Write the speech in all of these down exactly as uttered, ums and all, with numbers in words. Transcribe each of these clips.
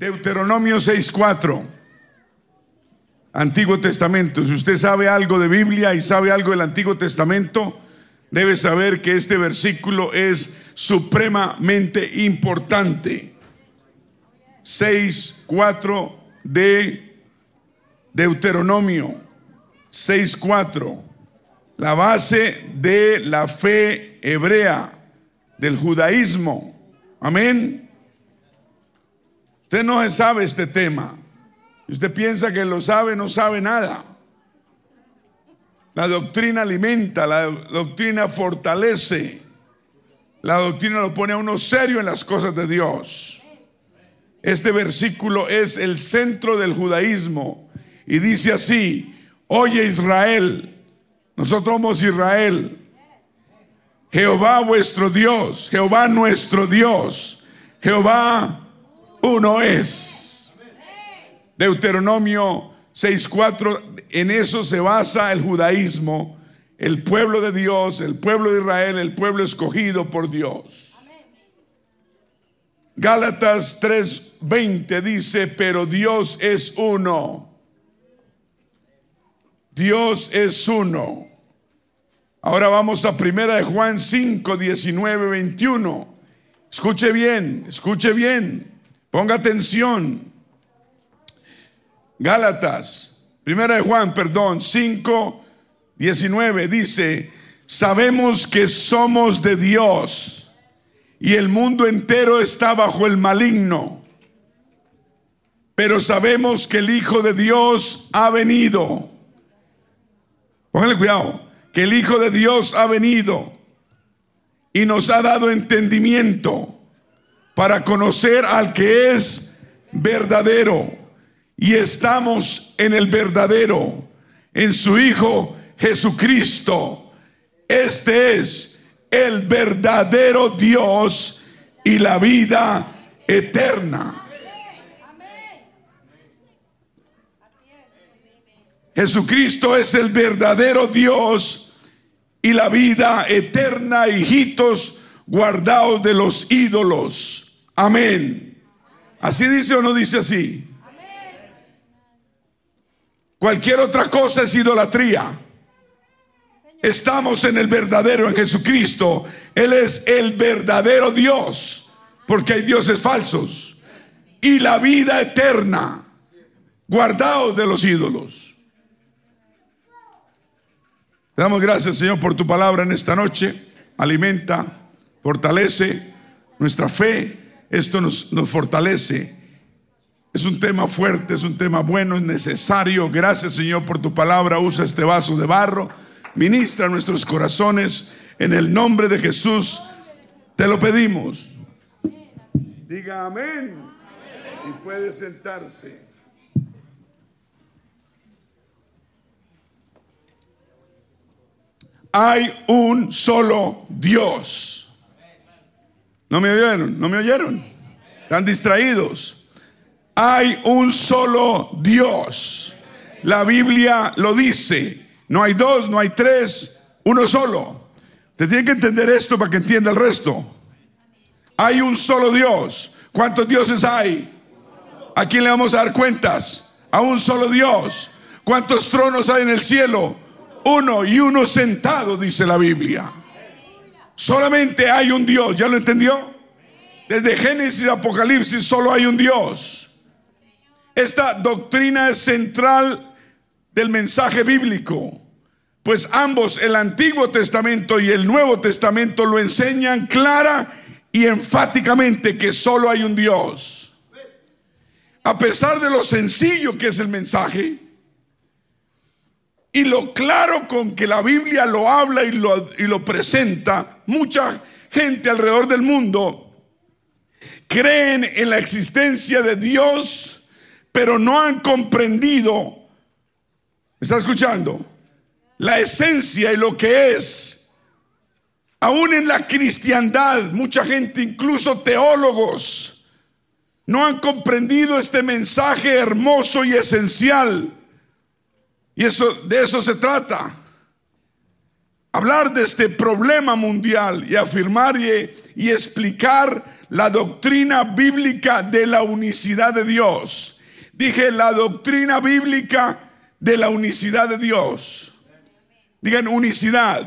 Deuteronomio seis cuatro, Antiguo Testamento. Si usted sabe algo de Biblia y sabe algo del Antiguo Testamento, debe saber que este versículo es supremamente importante. seis cuatro de Deuteronomio, seis cuatro, la base de la fe hebrea, del judaísmo. Amén. Usted no sabe este tema. Usted piensa que lo sabe, no sabe nada. La doctrina alimenta, la doctrina fortalece, la doctrina lo pone a uno serio en las cosas de Dios. Este versículo es el centro del judaísmo y dice así: oye Israel, nosotros somos Israel, Jehová vuestro Dios, Jehová nuestro Dios, Jehová uno es. Deuteronomio seis cuatro, en eso se basa el judaísmo, el pueblo de Dios, el pueblo de Israel, el pueblo escogido por Dios. Gálatas tres veinte dice: pero Dios es uno. Dios es uno. Ahora vamos a Primera de Juan cinco diecinueve veintiuno. Escuche bien, escuche bien. Ponga atención. Gálatas, Primera de Juan, perdón, cinco diecinueve dice: sabemos que somos de Dios y el mundo entero está bajo el maligno, pero sabemos que el Hijo de Dios ha venido. Póngale cuidado, que el Hijo de Dios ha venido y nos ha dado entendimiento para conocer al que es verdadero, y estamos en el verdadero, en su Hijo Jesucristo. Este es el verdadero Dios y la vida eterna. Jesucristo es el verdadero Dios y la vida eterna. Hijitos, guardaos de los ídolos. Amén. ¿Así dice o no dice así? Cualquier otra cosa es idolatría. Estamos en el verdadero, en Jesucristo. Él es el verdadero Dios, porque hay dioses falsos. Y la vida eterna, guardaos de los ídolos. Te damos gracias, Señor, por tu palabra en esta noche. Alimenta, fortalece nuestra fe. Esto nos, nos fortalece. Es un tema fuerte, es un tema bueno, es necesario. Gracias, Señor, por tu palabra. Usa este vaso de barro, ministra nuestros corazones. En el nombre de Jesús te lo pedimos. Diga amén y puede sentarse. Hay un solo Dios. ¿No me oyeron? ¿No me oyeron? Están distraídos. Hay un solo Dios. La Biblia lo dice. No hay dos, no hay tres, uno solo. Usted tiene que entender esto para que entienda el resto. Hay un solo Dios. ¿Cuántos dioses hay? ¿A quién le vamos a dar cuentas? A un solo Dios. ¿Cuántos tronos hay en el cielo? Uno, y uno sentado, dice la Biblia. Solamente hay un Dios. ¿Ya lo entendió? Desde Génesis a Apocalipsis solo hay un Dios. Esta doctrina es central del mensaje bíblico, pues ambos, el Antiguo Testamento y el Nuevo Testamento, lo enseñan clara y enfáticamente que solo hay un Dios. A pesar de lo sencillo que es el mensaje y lo claro con que la Biblia lo habla y lo, y lo presenta, mucha gente alrededor del mundo creen en la existencia de Dios, pero no han comprendido, ¿me está escuchando?, la esencia y lo que es. Aún en la cristiandad, mucha gente, incluso teólogos, no han comprendido este mensaje hermoso y esencial. Y eso, de eso se trata. Hablar de este problema mundial y afirmar y, y explicar la doctrina bíblica de la unicidad de Dios. Dije la doctrina bíblica de la unicidad de Dios. Digan unicidad.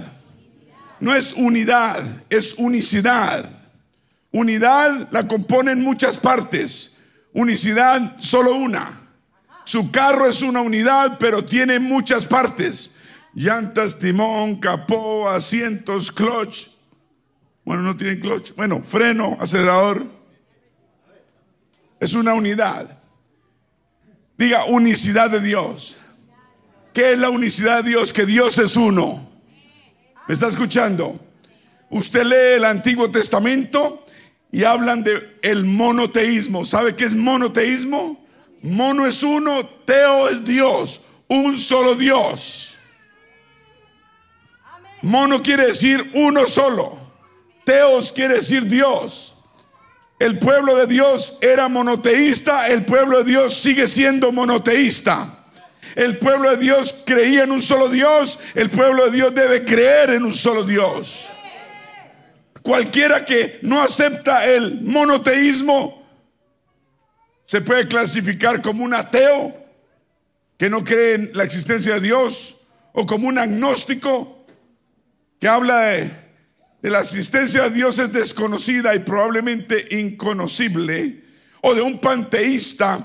No es unidad, es unicidad. Unidad la componen muchas partes. Unicidad solo una. Su carro es una unidad, pero tiene muchas partes. Llantas, timón, capó, asientos, clutch. Bueno, no tienen clutch. Bueno, freno, acelerador. Es una unidad. Diga unicidad de Dios. ¿Qué es la unicidad de Dios? Que Dios es uno. ¿Me está escuchando? Usted lee el Antiguo Testamento y hablan de el monoteísmo. ¿Sabe qué es monoteísmo? Mono es uno, teo es Dios, un solo Dios. Mono quiere decir uno solo. Teos quiere decir Dios. El pueblo de Dios era monoteísta. El pueblo de Dios sigue siendo monoteísta. El pueblo de Dios creía en un solo Dios. El pueblo de Dios debe creer en un solo Dios. Cualquiera que no acepta el monoteísmo se puede clasificar como un ateo que no cree en la existencia de Dios, o como un agnóstico que habla de de la existencia de Dios es desconocida y probablemente inconocible, o de un panteísta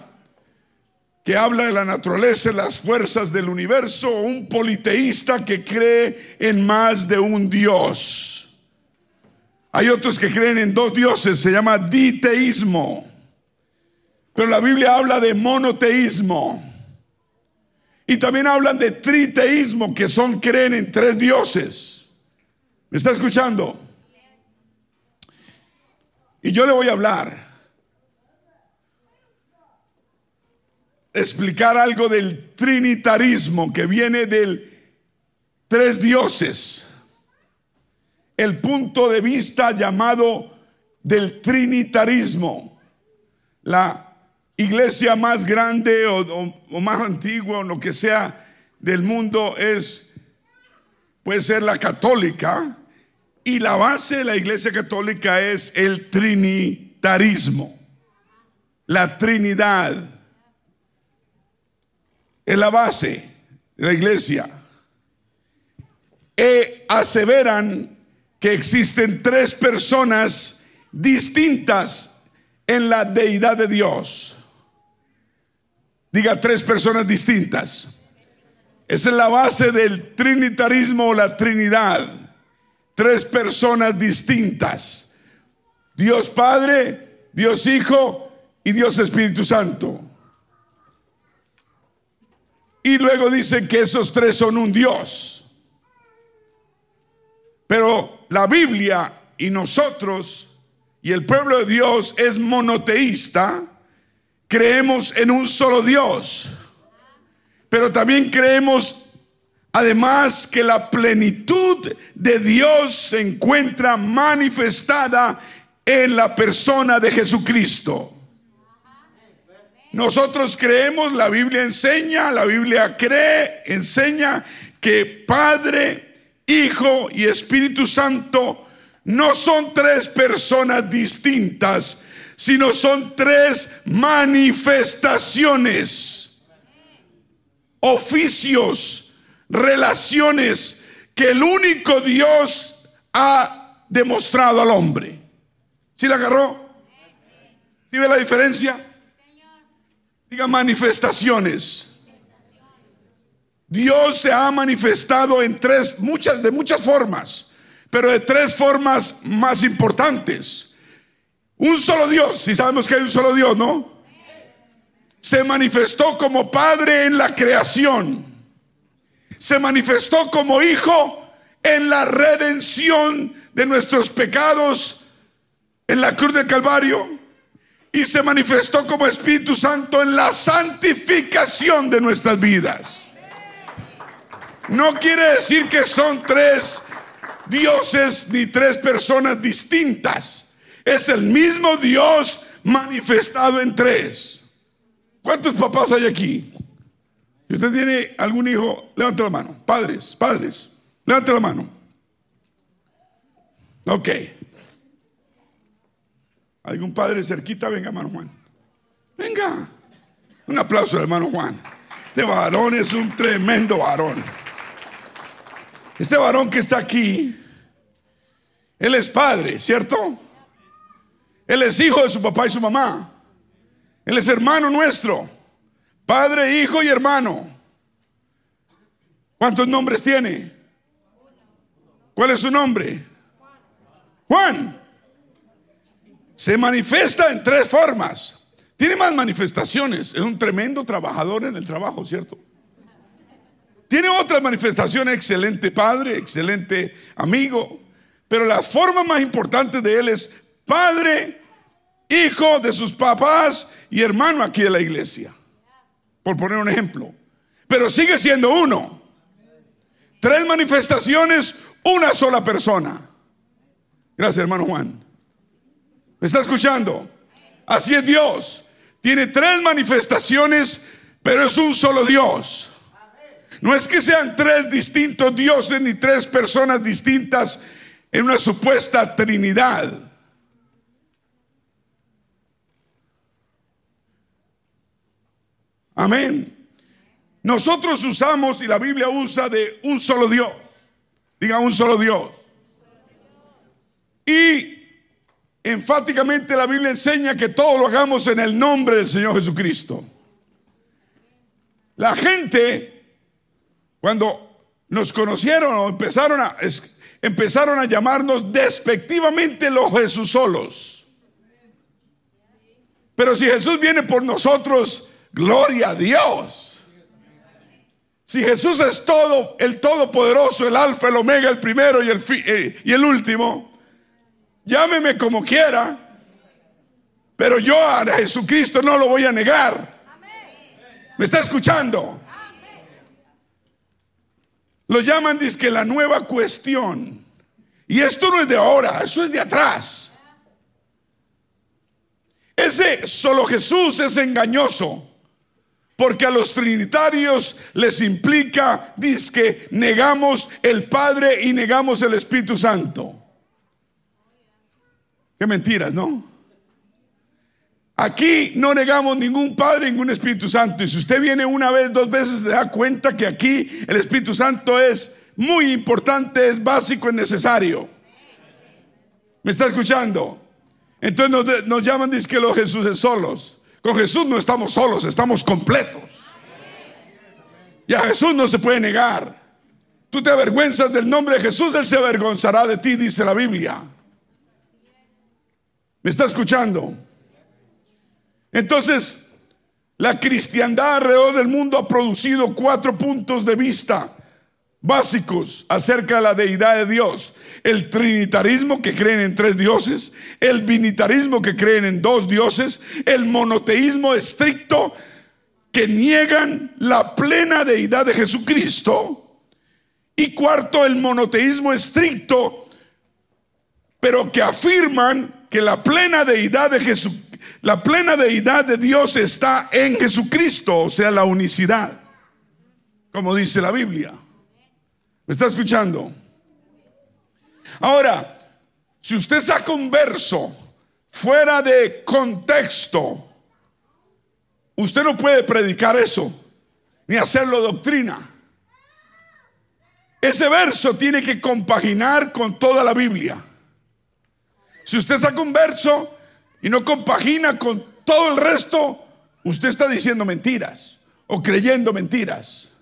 que habla de la naturaleza y las fuerzas del universo, o un politeísta que cree en más de un Dios. Hay otros que creen en dos dioses, se llama diteísmo, pero la Biblia habla de monoteísmo. Y también hablan de triteísmo, que son creen en tres dioses. ¿Me está escuchando? Y yo le voy a hablar, explicar algo del trinitarismo, que viene del tres dioses. El punto de vista llamado del trinitarismo. La iglesia más grande o, o, o más antigua o lo que sea del mundo es, puede ser la católica. Y la base de la iglesia católica es el trinitarismo, la Trinidad es la base de la iglesia. E aseveran que existen tres personas distintas en la deidad de Dios. Diga tres personas distintas. Esa es la base del trinitarismo o la Trinidad. Tres personas distintas: Dios Padre, Dios Hijo y Dios Espíritu Santo. Y luego dicen que esos tres son un Dios. Pero la Biblia y nosotros y el pueblo de Dios es monoteísta. Creemos en un solo Dios, pero también creemos además que la plenitud de Dios se encuentra manifestada en la persona de Jesucristo. Nosotros creemos, la Biblia enseña, la Biblia cree, enseña que Padre, Hijo y Espíritu Santo no son tres personas distintas, sino son tres manifestaciones, oficios, relaciones que el único Dios ha demostrado al hombre. ¿Sí la agarró? ¿Sí ve la diferencia? Diga manifestaciones. Dios se ha manifestado en tres, muchas, de muchas formas, pero de tres formas más importantes. Un solo Dios, si sabemos que hay un solo Dios, ¿no? Se manifestó como Padre en la creación. Se manifestó como Hijo en la redención de nuestros pecados en la cruz del Calvario. Y se manifestó como Espíritu Santo en la santificación de nuestras vidas. No quiere decir que son tres dioses ni tres personas distintas. Es el mismo Dios manifestado en tres. ¿Cuántos papás hay aquí? Si usted tiene algún hijo, levante la mano. Padres, padres, levante la mano. Ok. ¿Algún padre cerquita? Venga, hermano Juan. Venga. Un aplauso, hermano Juan. Este varón es un tremendo varón. Este varón que está aquí, él es padre, ¿cierto? Él es hijo de su papá y su mamá. Él es hermano nuestro. Padre, hijo y hermano. ¿Cuántos nombres tiene? ¿Cuál es su nombre? Juan. Se manifiesta en tres formas. Tiene más manifestaciones. Es un tremendo trabajador en el trabajo, ¿cierto? Tiene otras manifestaciones. Excelente padre, excelente amigo. Pero la forma más importante de él es padre, hijo de sus papás y hermano aquí de la iglesia, por poner un ejemplo. Pero sigue siendo uno. Tres manifestaciones, una sola persona. Gracias, hermano Juan. ¿Me está escuchando? Así es Dios. Tiene tres manifestaciones, pero es un solo Dios. No es que sean tres distintos dioses ni tres personas distintas en una supuesta trinidad. Amén. Nosotros usamos, y la Biblia usa, de un solo Dios. Diga, un solo Dios. Y enfáticamente la Biblia enseña que todo lo hagamos en el nombre del Señor Jesucristo. La gente, cuando nos conocieron o empezaron a, es, empezaron a llamarnos despectivamente los Jesusolos. Pero si Jesús viene por nosotros, gloria a Dios. Si Jesús es todo, el todopoderoso, el alfa, el omega, el primero y el, fi, eh, y el último, llámeme como quiera, pero yo a Jesucristo no lo voy a negar. ¿Me está escuchando? Lo llaman, dice que la nueva cuestión. Y esto no es de ahora, eso es de atrás. Ese solo Jesús es engañoso, porque a los trinitarios les implica, dice que negamos el Padre y negamos el Espíritu Santo. Qué mentiras, ¿no? Aquí no negamos ningún Padre, ningún Espíritu Santo. Y si usted viene una vez, dos veces, se da cuenta que aquí el Espíritu Santo es muy importante, es básico, es necesario. ¿Me está escuchando? Entonces nos, nos llaman, dice que los Jesús es solos. Con Jesús no estamos solos, estamos completos. Y a Jesús no se puede negar. Tú te avergüenzas del nombre de Jesús, Él se avergonzará de ti, dice la Biblia. ¿Me está escuchando? Entonces, la cristiandad alrededor del mundo ha producido cuatro puntos de vista básicos acerca de la deidad de Dios: el trinitarismo, que creen en tres dioses; el binitarismo, que creen en dos dioses; el monoteísmo estricto, que niegan la plena deidad de Jesucristo; y cuarto, el monoteísmo estricto, pero que afirman que la plena deidad de Jesús, la plena deidad de Dios está en Jesucristo, o sea, la unicidad, como dice la Biblia. ¿Me está escuchando? Ahora, si usted saca un verso fuera de contexto, usted no puede predicar eso ni hacerlo doctrina. Ese verso tiene que compaginar con toda la Biblia. Si usted saca un verso y no compagina con todo el resto, usted está diciendo mentiras o creyendo mentiras.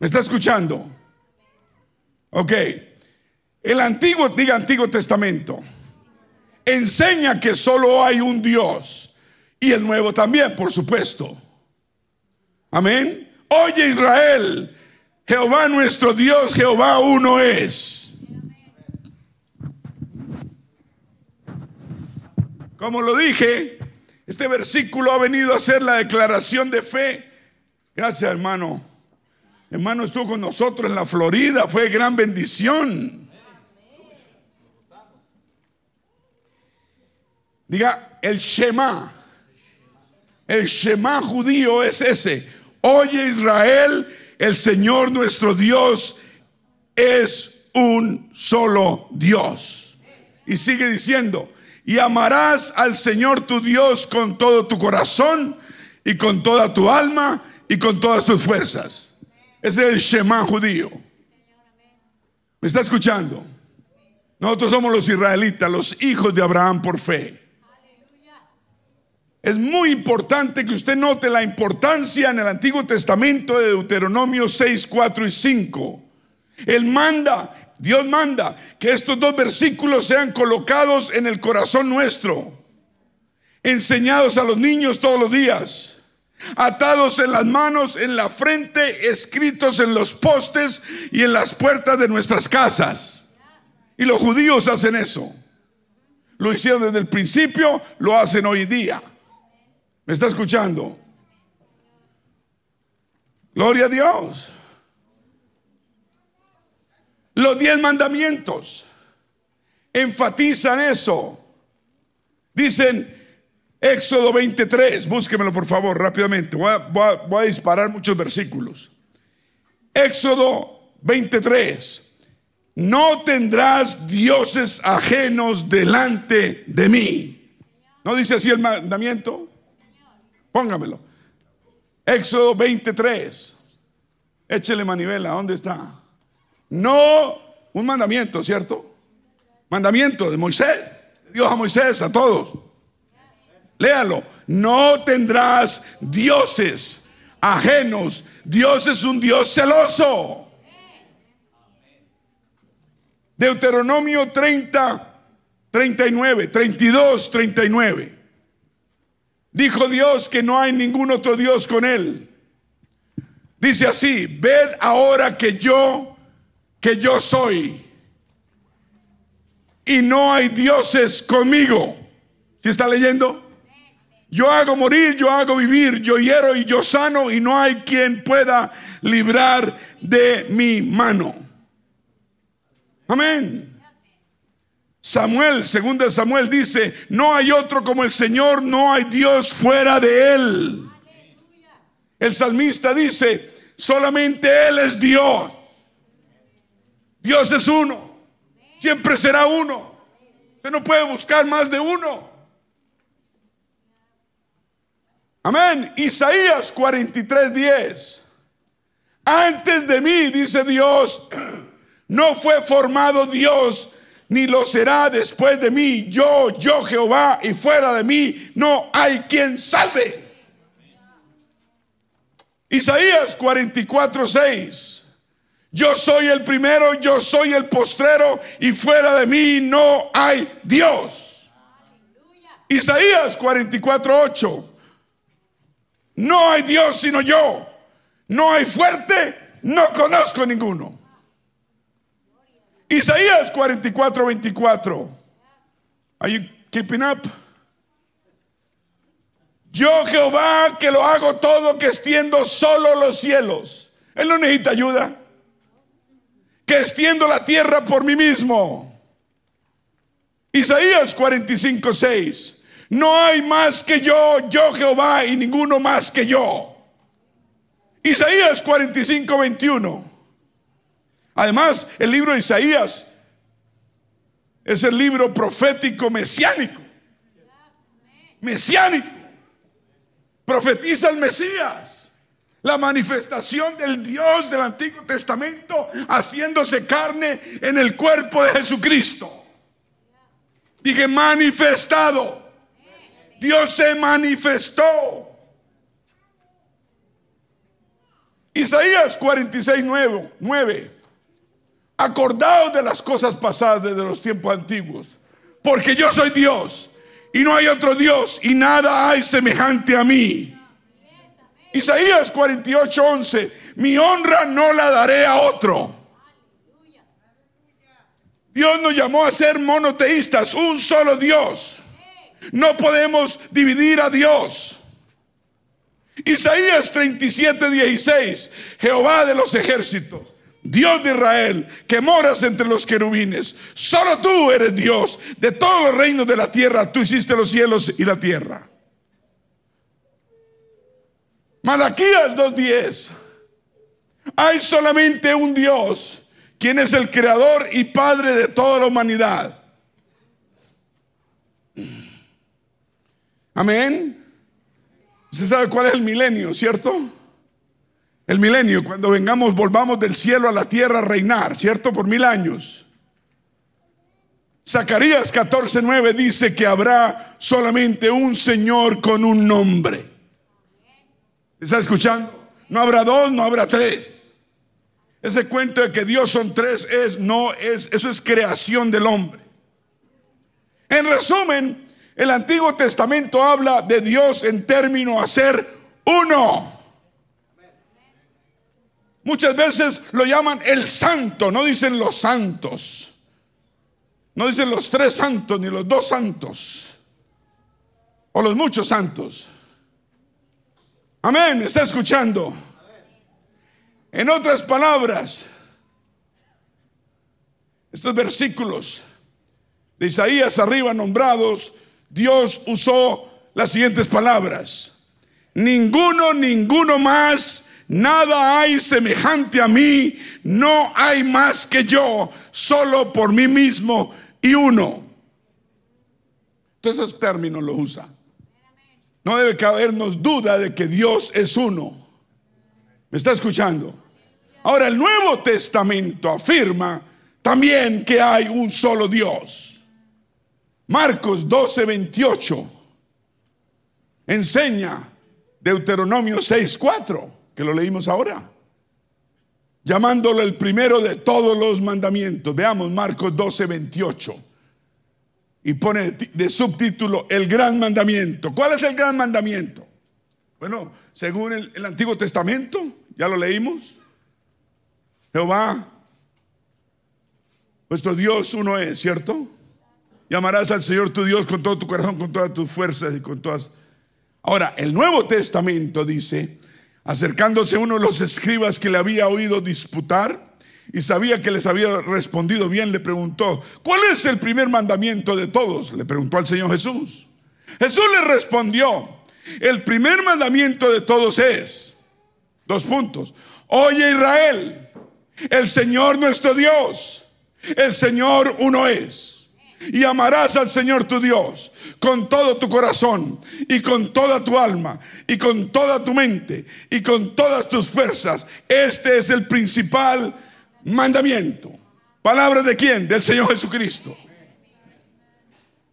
¿Me está escuchando? Ok. El antiguo, diga Antiguo Testamento, enseña que solo hay un Dios, y el Nuevo también, por supuesto. Amén. Oye Israel, Jehová nuestro Dios, Jehová uno es. Como lo dije, este versículo ha venido a ser la declaración de fe. Gracias, hermano. Hermano estuvo con nosotros en la Florida, fue gran bendición. Diga, el Shema. El Shema judío es ese: oye Israel, el Señor nuestro Dios es un solo Dios. Y sigue diciendo: y amarás al Señor tu Dios con todo tu corazón y con toda tu alma y con todas tus fuerzas. Ese es el Shema judío. ¿Me está escuchando? Nosotros somos los israelitas, los hijos de Abraham por fe. Es muy importante que usted note la importancia en el Antiguo Testamento de Deuteronomio seis, cuatro y cinco. Él manda, Dios manda que estos dos versículos sean colocados en el corazón nuestro, enseñados a los niños todos los días, atados en las manos, en la frente, escritos en los postes y en las puertas de nuestras casas. Y los judíos hacen eso. Lo hicieron desde el principio, lo hacen hoy día. ¿Me está escuchando? Gloria a Dios. Los diez mandamientos enfatizan eso. Dicen Éxodo veintitrés, búsquemelo por favor rápidamente. Voy a, voy a, voy a disparar muchos versículos. Éxodo veintitrés: no tendrás dioses ajenos delante de mí. ¿No dice así el mandamiento? Póngamelo. Éxodo veintitrés. Échele manivela, ¿dónde está? No, un mandamiento, ¿cierto? Mandamiento de Moisés, Dios a Moisés, a todos. Léalo. No tendrás dioses ajenos. Dios es un Dios celoso. Deuteronomio treinta, treinta y nueve, treinta y dos, treinta y nueve. Dijo Dios que no hay ningún otro Dios con él. Dice así: ved ahora que yo que yo soy, y no hay dioses conmigo. ¿Sí está leyendo? Yo hago morir, yo hago vivir, yo hiero y yo sano, y no hay quien pueda librar de mi mano. Amén. Samuel, segunda de Samuel, dice: no hay otro como el Señor, no hay Dios fuera de él. El salmista dice: solamente él es Dios. Dios es uno, siempre será uno. Usted no puede buscar más de uno. Amén. Isaías cuarenta y tres, diez. Antes de mí, dice Dios, no fue formado Dios, ni lo será después de mí. Yo, yo Jehová, y fuera de mí no hay quien salve. Isaías cuarenta y cuatro, seis. Yo soy el primero, yo soy el postrero, y fuera de mí no hay Dios. Aleluya. Isaías cuarenta y cuatro, ocho. No hay Dios sino yo. No hay fuerte, no conozco ninguno. Isaías cuarenta y cuatro, veinticuatro. Are you keeping up? Yo Jehová, que lo hago todo, que extiendo solo los cielos. Él no necesita ayuda. Que extiendo la tierra por mí mismo. Isaías cuarenta y cinco, seis. No hay más que yo, yo Jehová, y ninguno más que yo. Isaías cuarenta y cinco, veintiuno. Además, el libro de Isaías es el libro profético mesiánico. Mesiánico. Profetiza el Mesías, la manifestación del Dios del Antiguo Testamento haciéndose carne en el cuerpo de Jesucristo. Dije manifestado. Dios se manifestó. Isaías cuarenta y seis, nueve. Acordaos de las cosas pasadas desde los tiempos antiguos, porque yo soy Dios y no hay otro Dios, y nada hay semejante a mí. Isaías cuarenta y ocho, once. Mi honra no la daré a otro. Dios nos llamó a ser monoteístas, un solo Dios. No podemos dividir a Dios. Isaías treinta y siete, dieciséis. Jehová de los ejércitos, Dios de Israel, que moras entre los querubines, solo tú eres Dios. De todos los reinos de la tierra, tú hiciste los cielos y la tierra. Malaquías dos, diez. Hay solamente un Dios, quien es el creador y padre de toda la humanidad. Amén. Usted sabe cuál es el milenio, ¿cierto? El milenio, cuando vengamos, volvamos del cielo a la tierra a reinar, ¿cierto? Por mil años. Zacarías catorce nueve dice que habrá solamente un Señor con un nombre. ¿Está escuchando? No habrá dos, no habrá tres. Ese cuento de que Dios son tres es, no es, eso es creación del hombre. En resumen, el Antiguo Testamento habla de Dios en términos a ser uno. Muchas veces lo llaman el santo, no dicen los santos, no dicen los tres santos ni los dos santos o los muchos santos. Amén, está escuchando. En otras palabras, estos versículos de Isaías arriba nombrados, Dios usó las siguientes palabras: ninguno, ninguno más, nada hay semejante a mí, no hay más que yo, solo por mí mismo y uno. Entonces esos términos los usa. No debe cabernos duda de que Dios es uno. ¿Me está escuchando? Ahora, el Nuevo Testamento afirma también que hay un solo Dios. Marcos doce veintiocho enseña Deuteronomio seis cuatro, que lo leímos ahora, llamándolo el primero de todos los mandamientos. Veamos Marcos doce veintiocho y pone de subtítulo el gran mandamiento. ¿Cuál es el gran mandamiento? Bueno, según el, el Antiguo Testamento, ya lo leímos, Jehová vuestro Dios uno es, ¿cierto? Y amarás al Señor tu Dios con todo tu corazón, con todas tus fuerzas y con todas. Ahora, el Nuevo Testamento dice: acercándose uno de los escribas que le había oído disputar y sabía que les había respondido bien, le preguntó: ¿cuál es el primer mandamiento de todos? Le preguntó al Señor Jesús. Jesús le respondió: el primer mandamiento de todos es, dos puntos, oye Israel, el Señor nuestro Dios, el Señor uno es, y amarás al Señor tu Dios con todo tu corazón y con toda tu alma y con toda tu mente y con todas tus fuerzas. Este es el principal mandamiento. ¿Palabra de quién? Del Señor Jesucristo.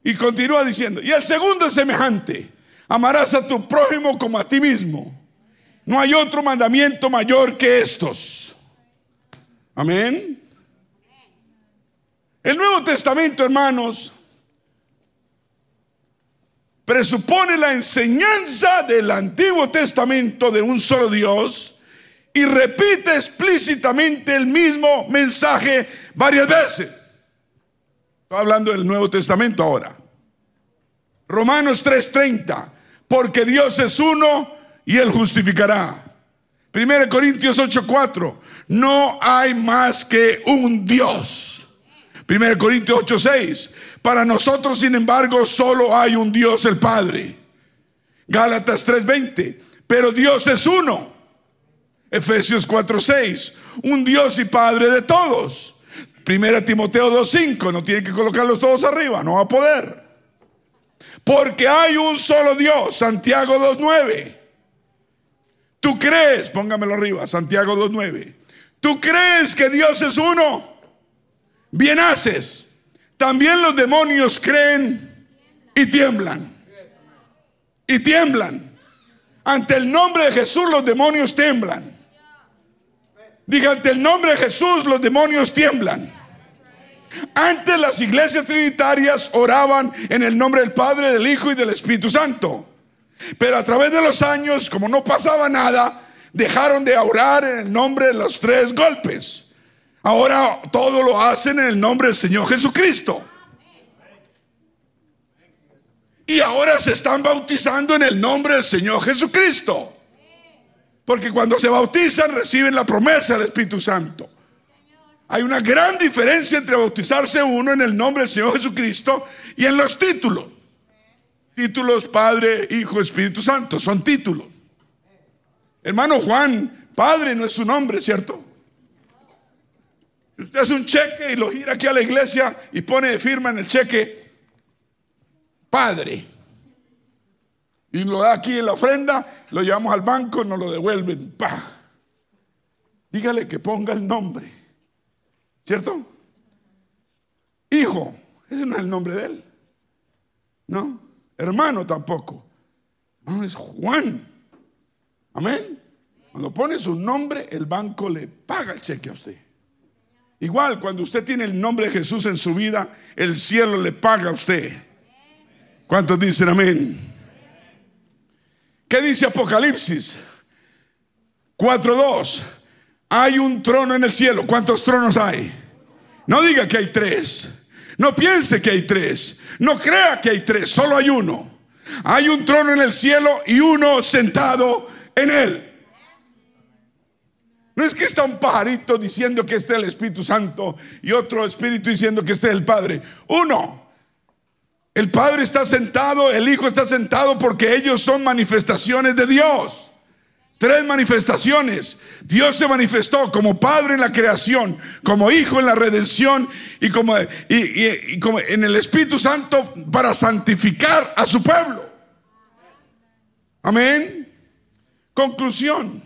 Y continúa diciendo: y el segundo es semejante, amarás a tu prójimo como a ti mismo. No hay otro mandamiento mayor que estos. Amén. El Nuevo Testamento, hermanos, presupone la enseñanza del Antiguo Testamento de un solo Dios y repite explícitamente el mismo mensaje varias veces. Estoy hablando del Nuevo Testamento ahora. Romanos tres treinta. Porque Dios es uno y Él justificará. Primera de Corintios ocho cuatro. No hay más que un Dios. Primera de Corintios ocho seis. Para nosotros, sin embargo, solo hay un Dios, el Padre. Gálatas tres veinte. Pero Dios es uno. Efesios cuatro seis. Un Dios y Padre de todos. Primera de Timoteo dos cinco. No tienen que colocarlos todos arriba, no va a poder. Porque hay un solo Dios. Santiago dos nueve. Tú crees, póngamelo arriba, Santiago dos nueve. Tú crees que Dios es uno, bien haces. También los demonios creen y tiemblan. Y tiemblan. Ante el nombre de Jesús los demonios tiemblan. Diga: ante el nombre de Jesús los demonios tiemblan. Antes las iglesias trinitarias oraban en el nombre del Padre, del Hijo y del Espíritu Santo. Pero a través de los años, como no pasaba nada, dejaron de orar en el nombre de los tres golpes. Ahora todo lo hacen en el nombre del Señor Jesucristo. Y ahora se están bautizando en el nombre del Señor Jesucristo. Porque cuando se bautizan reciben la promesa del Espíritu Santo. Hay una gran diferencia entre bautizarse uno en el nombre del Señor Jesucristo y en los títulos. Títulos: Padre, Hijo, Espíritu Santo. Son títulos. Hermano Juan, padre no es su nombre, ¿cierto? Usted hace un cheque y lo gira aquí a la iglesia y pone de firma en el cheque: padre. Y lo da aquí en la ofrenda, lo llevamos al banco, nos lo devuelven. ¡Pah! Dígale que ponga el nombre, ¿cierto? Hijo, ese no es el nombre de él. No, hermano tampoco. No, es Juan. Amén. Cuando pone su nombre, el banco le paga el cheque a usted. Igual, cuando usted tiene el nombre de Jesús en su vida, el cielo le paga a usted. ¿Cuántos dicen amén? ¿Qué dice Apocalipsis cuatro dos? Hay un trono en el cielo. ¿Cuántos tronos hay? No diga que hay tres. No piense que hay tres. No crea que hay tres. Solo hay uno. Hay un trono en el cielo y uno sentado en él. No es que está un pajarito diciendo que este es el Espíritu Santo y otro espíritu diciendo que este es el Padre. Uno. El Padre está sentado, el Hijo está sentado, porque ellos son manifestaciones de Dios. Tres manifestaciones. Dios se manifestó como Padre en la creación, como Hijo en la redención y como, y, y, y como en el Espíritu Santo para santificar a su pueblo. Amén. Conclusión.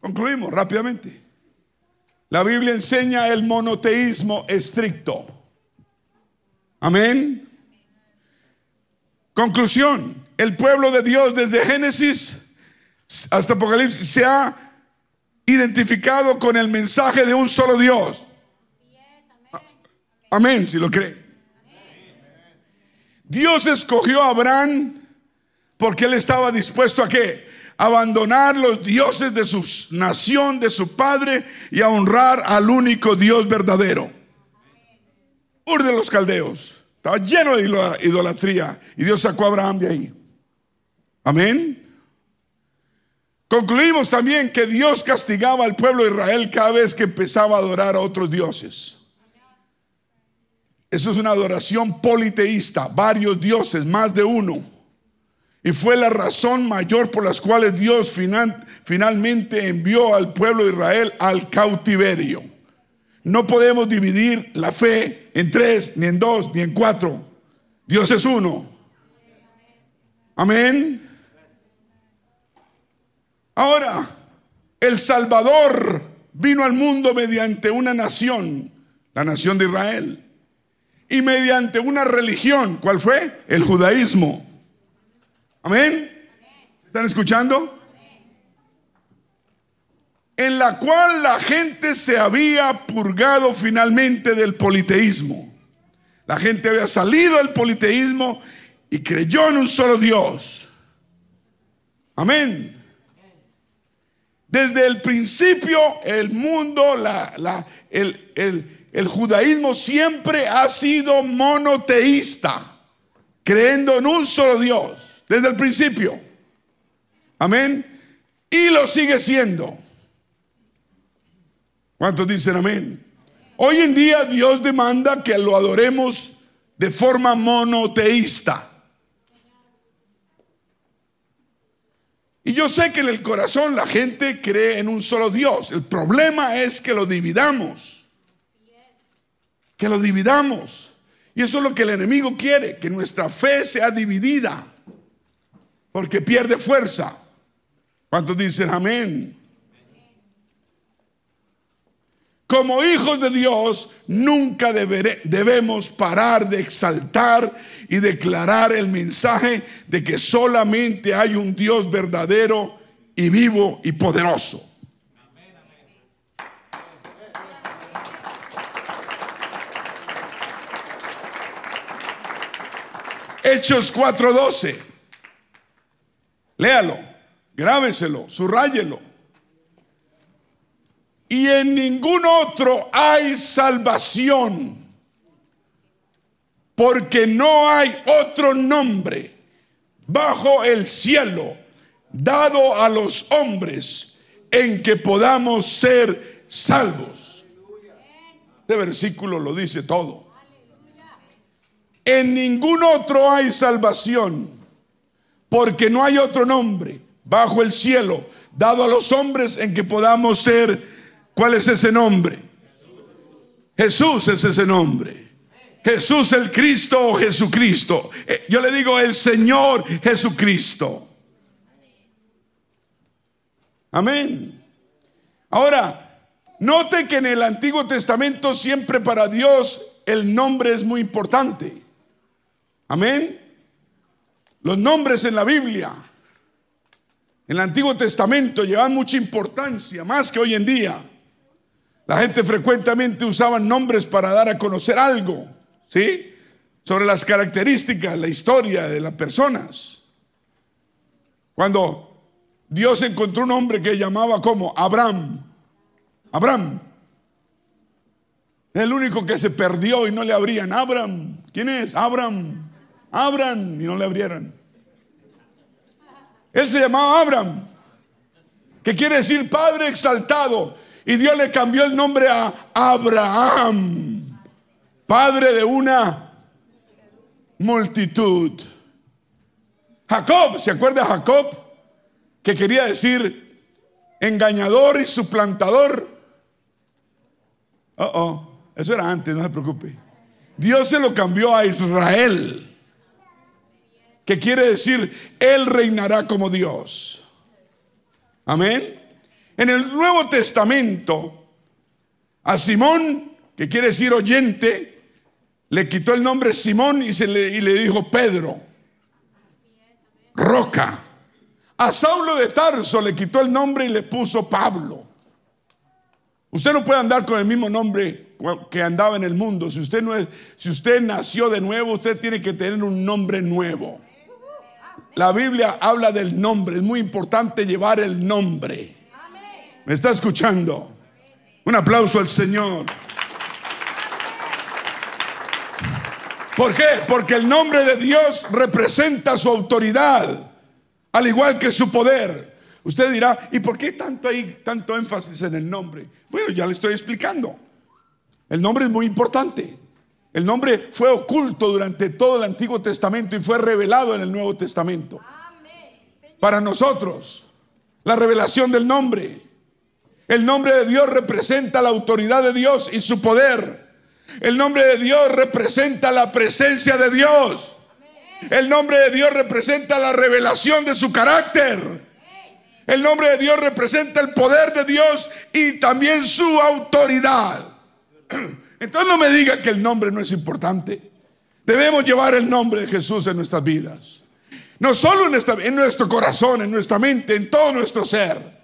Concluimos rápidamente. La Biblia enseña el monoteísmo estricto. Amén. Conclusión, el pueblo de Dios desde Génesis hasta Apocalipsis se ha identificado con el mensaje de un solo Dios. Amén, si lo cree. Dios escogió a Abraham porque él estaba dispuesto a qué? Abandonar los dioses de su nación, de su padre, y a honrar al único Dios verdadero. Ur de los caldeos estaba lleno de idolatría, y Dios sacó a Abraham de ahí. Amén. Concluimos también que Dios castigaba al pueblo de Israel cada vez que empezaba a adorar a otros dioses. Eso es una adoración politeísta, varios dioses, más de uno. Y fue la razón mayor por las cuales Dios final, finalmente envió al pueblo de Israel al cautiverio. No podemos dividir la fe en tres, ni en dos, ni en cuatro. Dios es uno. Amén. Ahora, el Salvador vino al mundo mediante una nación, la nación de Israel, y mediante una religión. ¿Cuál fue? El judaísmo. Amén. ¿Están escuchando? En la cual la gente se había purgado finalmente del politeísmo. La gente había salido del politeísmo y creyó en un solo Dios. Amén. Desde el principio, el mundo, la, la, el, el, el judaísmo siempre ha sido monoteísta, creyendo en un solo Dios, desde el principio. Amén. Y lo sigue siendo. ¿Cuántos dicen amén? Hoy en día Dios demanda que lo adoremos de forma monoteísta. Y yo sé que en el corazón la gente cree en un solo Dios. El problema es que lo dividamos. Que lo dividamos. Y eso es lo que el enemigo quiere, que nuestra fe sea dividida, porque pierde fuerza. ¿Cuántos dicen amén? Como hijos de Dios, nunca deberé, debemos parar de exaltar y declarar el mensaje de que solamente hay un Dios verdadero y vivo y poderoso. Amén, amén. Hechos cuatro doce. Léalo, grábeselo, subrayelo. Y en ningún otro hay salvación, porque no hay otro nombre bajo el cielo dado a los hombres en que podamos ser salvos. Este versículo lo dice todo. En ningún otro hay salvación, porque no hay otro nombre bajo el cielo dado a los hombres en que podamos ser salvos. ¿Cuál es ese nombre? Jesús es ese nombre. Jesús el Cristo o Jesucristo. Yo le digo el Señor Jesucristo. Amén. Ahora, note que en el Antiguo Testamento siempre para Dios el nombre es muy importante. Amén. Los nombres en la Biblia, en el Antiguo Testamento, llevan mucha importancia, más que hoy en día. La gente frecuentemente usaba nombres para dar a conocer algo, ¿sí? Sobre las características, la historia de las personas. Cuando Dios encontró un hombre que llamaba como Abraham. Abraham. El único que se perdió y no le abrían. Abraham. ¿Quién es? Abraham. Abraham. Y no le abrieron. Él se llamaba Abraham, que quiere decir padre exaltado. Y Dios le cambió el nombre a Abraham, padre de una multitud. Jacob, ¿se acuerda Jacob? Que quería decir engañador y suplantador. Oh, oh, eso era antes, no se preocupe. Dios se lo cambió a Israel, que quiere decir él reinará como Dios. Amén. En el Nuevo Testamento, a Simón, que quiere decir oyente, le quitó el nombre Simón y, se le, y le dijo Pedro, roca. A Saulo de Tarso le quitó el nombre y le puso Pablo. Usted no puede andar con el mismo nombre que andaba en el mundo. Si usted, no es, si usted nació de nuevo, usted tiene que tener un nombre nuevo. La Biblia habla del nombre. Es muy importante llevar el nombre. ¿Me está escuchando? Un aplauso al Señor. ¿Por qué? Porque el nombre de Dios representa su autoridad, al igual que su poder. Usted dirá, ¿y por qué tanto hay tanto énfasis en el nombre? Bueno, ya le estoy explicando. El nombre es muy importante. El nombre fue oculto durante todo el Antiguo Testamento y fue revelado en el Nuevo Testamento. Para nosotros, la revelación del nombre. El nombre de Dios representa la autoridad de Dios y su poder. El nombre de Dios representa la presencia de Dios. El nombre de Dios representa la revelación de su carácter. El nombre de Dios representa el poder de Dios y también su autoridad. Entonces no me diga que el nombre no es importante. Debemos llevar el nombre de Jesús en nuestras vidas. No solo en, nuestra, en nuestro corazón, en nuestra mente, en todo nuestro ser.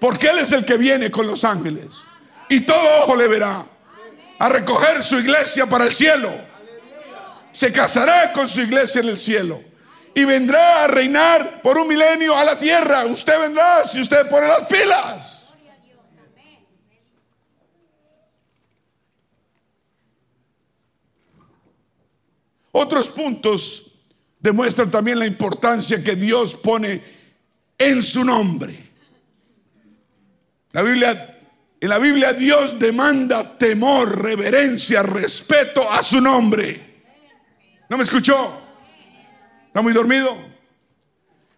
Porque Él es el que viene con los ángeles y todo ojo le verá a recoger su iglesia para el cielo. Se casará con su iglesia en el cielo y vendrá a reinar por un milenio a la tierra. Usted vendrá si usted pone las pilas. Otros puntos demuestran también la importancia que Dios pone en su nombre. La Biblia, en la Biblia Dios demanda temor, reverencia, respeto a su nombre. ¿No me escuchó? ¿Está muy dormido?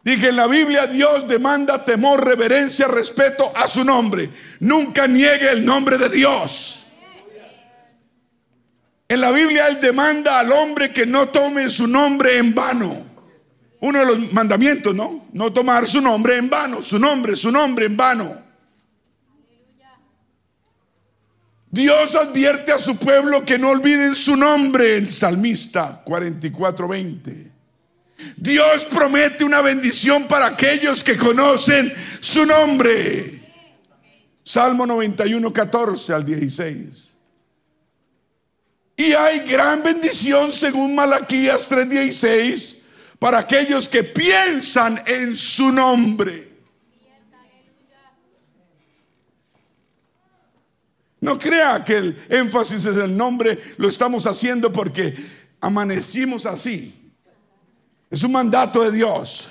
Dije, en la Biblia Dios demanda temor, reverencia, respeto a su nombre. Nunca niegue el nombre de Dios. En la Biblia Él demanda al hombre que no tome su nombre en vano. Uno de los mandamientos, ¿no? No tomar su nombre en vano, su nombre, su nombre en vano. Dios advierte a su pueblo que no olviden su nombre, el salmista cuarenta y cuatro veinte. Dios promete una bendición para aquellos que conocen su nombre. Salmo noventa y uno catorce al dieciséis. Y hay gran bendición según Malaquías tres dieciséis para aquellos que piensan en su nombre. No crea que el énfasis en el nombre lo estamos haciendo porque amanecimos así. Es un mandato de Dios,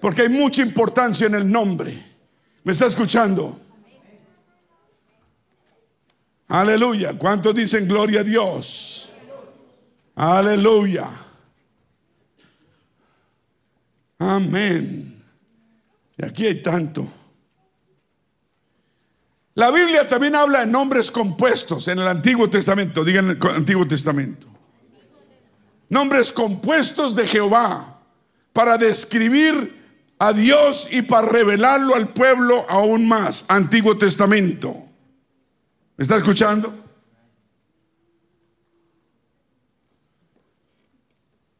porque hay mucha importancia en el nombre. ¿Me está escuchando? Aleluya. ¿Cuántos dicen gloria a Dios? Aleluya. Amén. Y aquí hay tanto. La Biblia también habla de nombres compuestos en el Antiguo Testamento. Digan el Antiguo Testamento. nombres compuestos de Jehová para describir a Dios y para revelarlo al pueblo aún más. Antiguo Testamento. ¿Me está escuchando?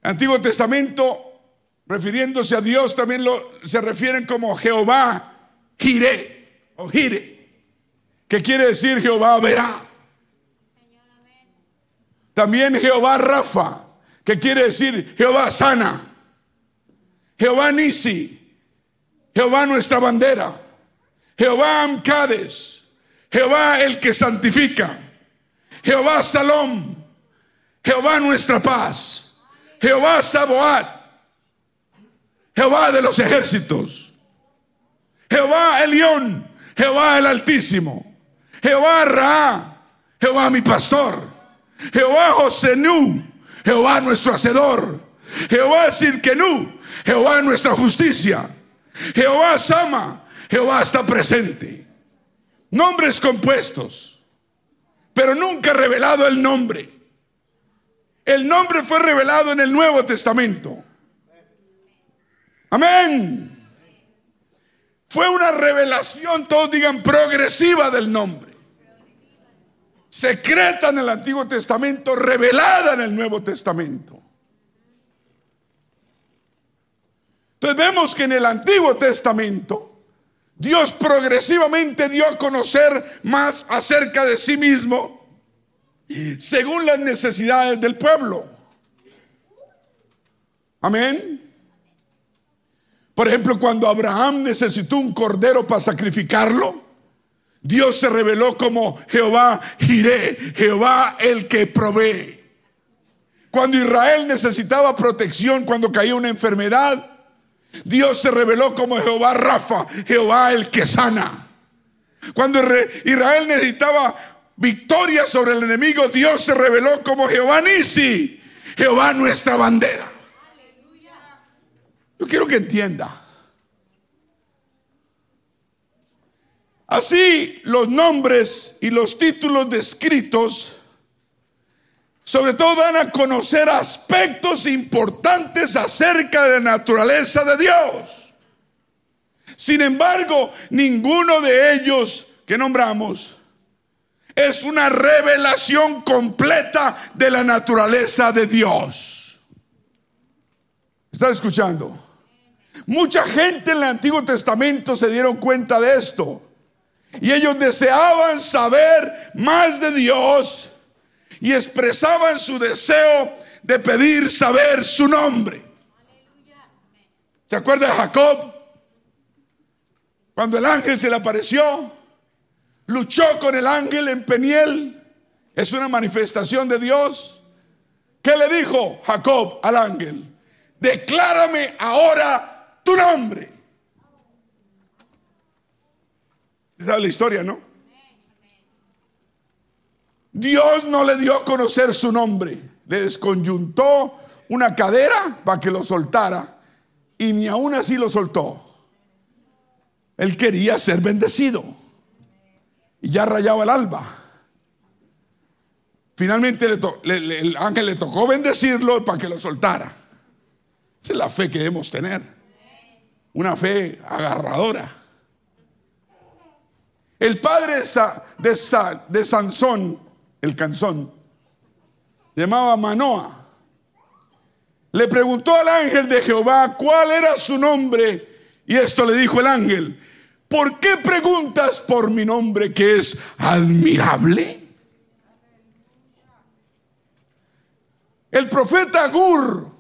Antiguo Testamento, refiriéndose a Dios, también lo, se refieren como Jehová Jiré o Jire, que quiere decir Jehová verá. También Jehová Rafa, que quiere decir Jehová sana, Jehová Nisi, Jehová nuestra bandera, Jehová Amcades, Jehová el que santifica, Jehová Salom, Jehová nuestra paz, Jehová Saboat, Jehová de los ejércitos, Jehová Elión, Jehová el Altísimo, Jehová Ra, Jehová mi pastor, Jehová Josenú, Jehová nuestro hacedor, Jehová Sirkenú, Jehová nuestra justicia, Jehová Sama, Jehová está presente. Nombres compuestos, pero nunca revelado el nombre. El nombre fue revelado en el Nuevo Testamento. Amén. Fue una revelación, todos digan, progresiva del nombre. Secreta en el Antiguo Testamento, revelada en el Nuevo Testamento. Entonces vemos que en el Antiguo Testamento Dios progresivamente dio a conocer más acerca de sí mismo según las necesidades del pueblo. Amén. Por ejemplo, cuando Abraham necesitó un cordero para sacrificarlo, Dios se reveló como Jehová Jiré, Jehová el que provee. Cuando Israel necesitaba protección, cuando caía una enfermedad, Dios se reveló como Jehová Rafa, Jehová el que sana. Cuando Israel necesitaba victoria sobre el enemigo, Dios se reveló como Jehová Nisi, Jehová nuestra bandera. Yo quiero que entienda. Así, los nombres y los títulos descritos sobre todo dan a conocer aspectos importantes acerca de la naturaleza de Dios. Sin embargo, ninguno de ellos que nombramos es una revelación completa de la naturaleza de Dios. ¿Está escuchando? Mucha gente en el Antiguo Testamento se dieron cuenta de esto. Y ellos deseaban saber más de Dios y expresaban su deseo de pedir saber su nombre. ¿Se acuerda de Jacob? Cuando el ángel se le apareció, luchó con el ángel en Peniel. Es una manifestación de Dios. ¿Qué le dijo Jacob al ángel? Declárame ahora tu nombre. Esa es la historia, ¿no? Dios no le dio a conocer su nombre. Le desconyuntó una cadera para que lo soltara. Y ni aún así lo soltó. Él quería ser bendecido. Y ya rayaba el alba. Finalmente le to- le, le, el ángel le tocó bendecirlo para que lo soltara. Esa es la fe que debemos tener. Una fe agarradora. El padre de, Sa, de, Sa, de Sansón, el canzón, llamaba Manoah, le preguntó al ángel de Jehová cuál era su nombre, y esto le dijo el ángel: ¿por qué preguntas por mi nombre que es admirable? El profeta Agur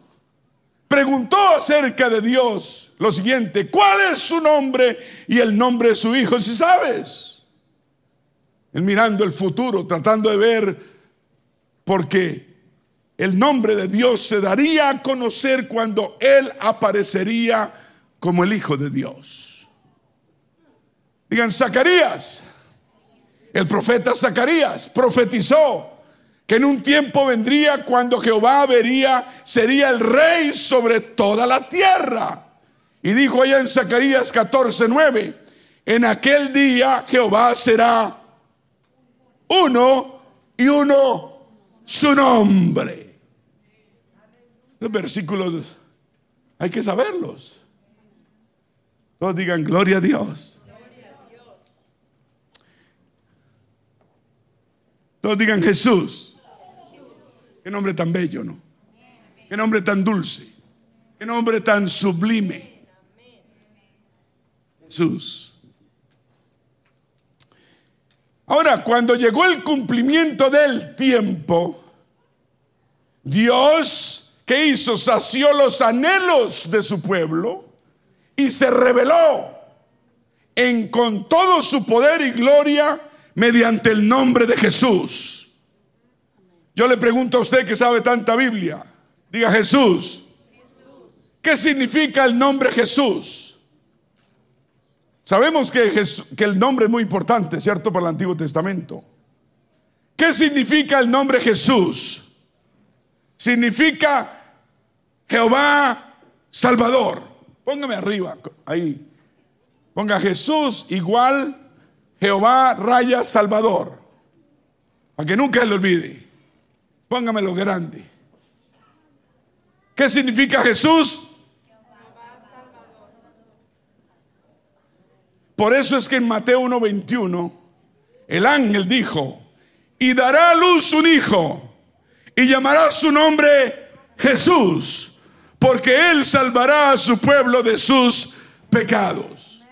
preguntó acerca de Dios lo siguiente: ¿cuál es su nombre y el nombre de su hijo? Si sabes. Él mirando el futuro, tratando de ver, porque el nombre de Dios se daría a conocer cuando Él aparecería como el Hijo de Dios. Digan, Zacarías, el profeta Zacarías profetizó que en un tiempo vendría cuando Jehová vería, sería el rey sobre toda la tierra. Y dijo allá en Zacarías catorce nueve: en aquel día Jehová será uno y uno su nombre. Los versículos hay que saberlos. Todos digan gloria a Dios. Todos digan Jesús. Qué nombre tan bello, ¿no? Qué nombre tan dulce. Qué nombre tan sublime. Jesús. Ahora, cuando llegó el cumplimiento del tiempo, Dios, ¿qué hizo? Sació los anhelos de su pueblo y se reveló en con todo su poder y gloria mediante el nombre de Jesús. Yo le pregunto a usted que sabe tanta Biblia, diga Jesús. ¿Qué significa el nombre Jesús? Sabemos que, Jesús, que el nombre es muy importante, ¿cierto? Para el Antiguo Testamento. ¿Qué significa el nombre Jesús? Significa Jehová Salvador. Póngame arriba, ahí. Ponga Jesús igual Jehová raya Salvador, para que nunca lo olvide. Póngame lo grande. ¿Qué significa Jesús? Por eso es que en Mateo uno veintiuno el ángel dijo: y dará a luz un hijo y llamará su nombre Jesús, porque él salvará a su pueblo de sus pecados.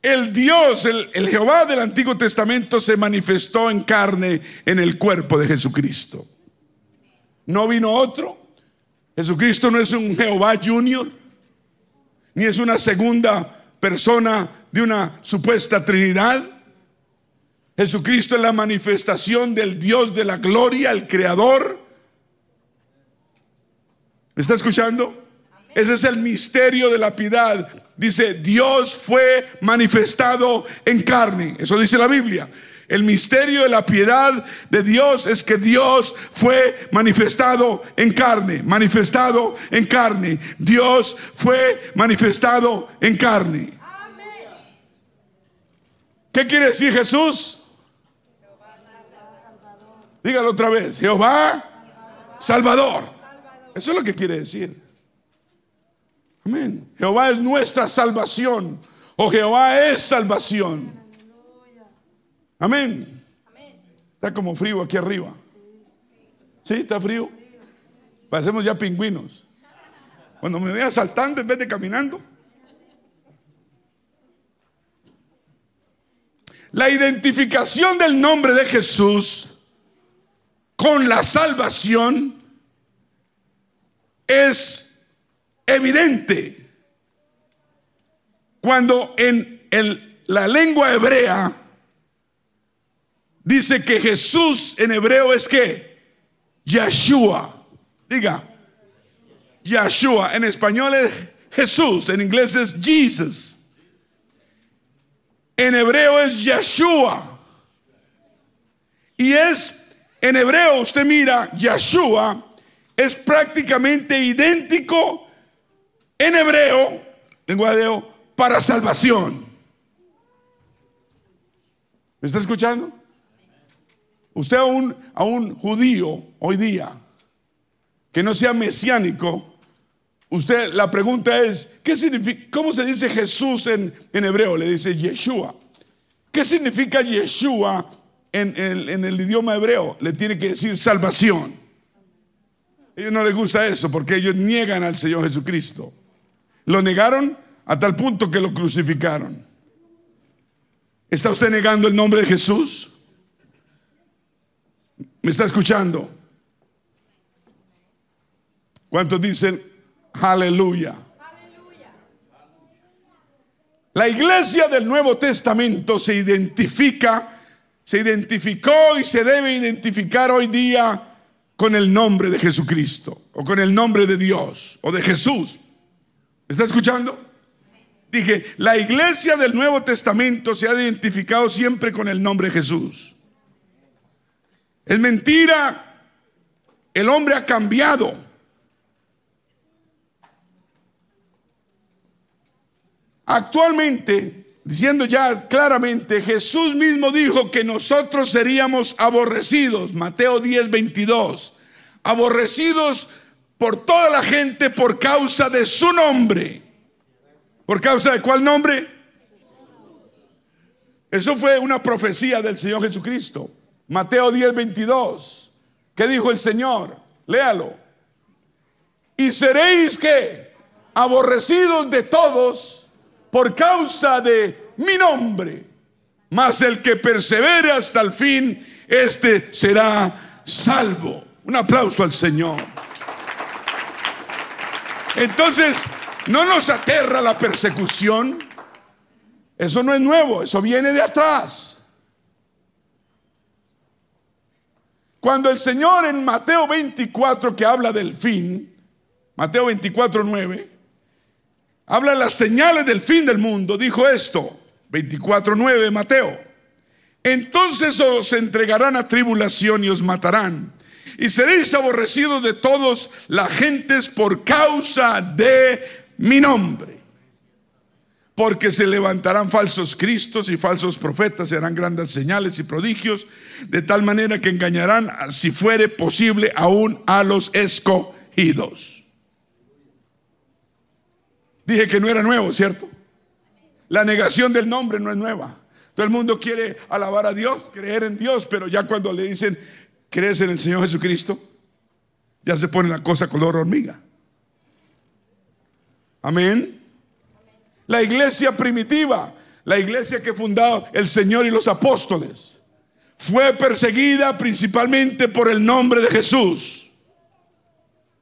El Dios, el, el Jehová del Antiguo Testamento se manifestó en carne en el cuerpo de Jesucristo. No vino otro. Jesucristo no es un Jehová Junior, ni es una segunda persona de una supuesta trinidad. Jesucristo es la manifestación del Dios de la gloria, el Creador. ¿Me está escuchando? Ese es el misterio de la piedad. Dice: Dios fue manifestado en carne. Eso dice la Biblia. El misterio de la piedad de Dios es que Dios fue manifestado en carne. Manifestado en carne. Dios fue manifestado en carne. Amén. ¿Qué quiere decir Jesús? Dígalo otra vez. Jehová Salvador. Eso es lo que quiere decir. Amén. Jehová es nuestra salvación, o Jehová es salvación. Amén. Está como frío aquí arriba. Sí, está frío. Parecemos ya pingüinos. Cuando me vean saltando en vez de caminando. La identificación del nombre de Jesús con la salvación es evidente cuando en el, la lengua hebrea dice que Jesús en hebreo es que Yahshua. Diga Yahshua. En español es Jesús, en inglés es Jesus. En hebreo es Yahshua. Y es en hebreo, usted mira, Yahshua es prácticamente idéntico en hebreo, lengua de Dios, para salvación. ¿Me está escuchando? Usted a un, a un judío hoy día que no sea mesiánico, usted, la pregunta es: ¿qué significa? ¿Cómo se dice Jesús en, en hebreo? Le dice Yeshua. ¿Qué significa Yeshua en, en, en el idioma hebreo? Le tiene que decir salvación. A ellos no les gusta eso porque ellos niegan al Señor Jesucristo. Lo negaron a tal punto que lo crucificaron. ¿Está usted negando el nombre de Jesús? ¿Me está escuchando? ¿Cuántos dicen aleluya? La iglesia del Nuevo Testamento se identifica, se identificó y se debe identificar hoy día con el nombre de Jesucristo, o con el nombre de Dios, o de Jesús. ¿Me está escuchando? Dije, la iglesia del Nuevo Testamento se ha identificado siempre con el nombre de Jesús. Es mentira. El hombre ha cambiado. Actualmente, diciendo ya claramente, Jesús mismo dijo que nosotros seríamos aborrecidos. Mateo diez veintidós. aborrecidos por toda la gente por causa de su nombre. ¿Por causa de cuál nombre? Eso fue una profecía del Señor Jesucristo. Mateo diez, veintidós. ¿Qué dijo el Señor? Léalo. Y seréis que aborrecidos de todos por causa de mi nombre, mas el que persevere hasta el fin, este será salvo. Un aplauso al Señor. Entonces, no nos aterra la persecución. Eso no es nuevo, eso viene de atrás. Cuando el Señor en Mateo veinticuatro, que habla del fin, Mateo veinticuatro nueve, habla de las señales del fin del mundo, dijo esto, veinticuatro nueve de Mateo: entonces os entregarán a tribulación y os matarán, y seréis aborrecidos de todos las gentes por causa de mi nombre. Porque se levantarán falsos cristos y falsos profetas, y harán grandes señales y prodigios, de tal manera que engañarán, si fuere posible, aún a los escogidos. Dije que no era nuevo, ¿cierto? La negación del nombre no es nueva. Todo el mundo quiere alabar a Dios, creer en Dios, pero ya cuando le dicen, ¿crees en el Señor Jesucristo?, ya se pone la cosa color hormiga. Amén. La iglesia primitiva, la iglesia que fundó el Señor y los apóstoles, fue perseguida principalmente por el nombre de Jesús.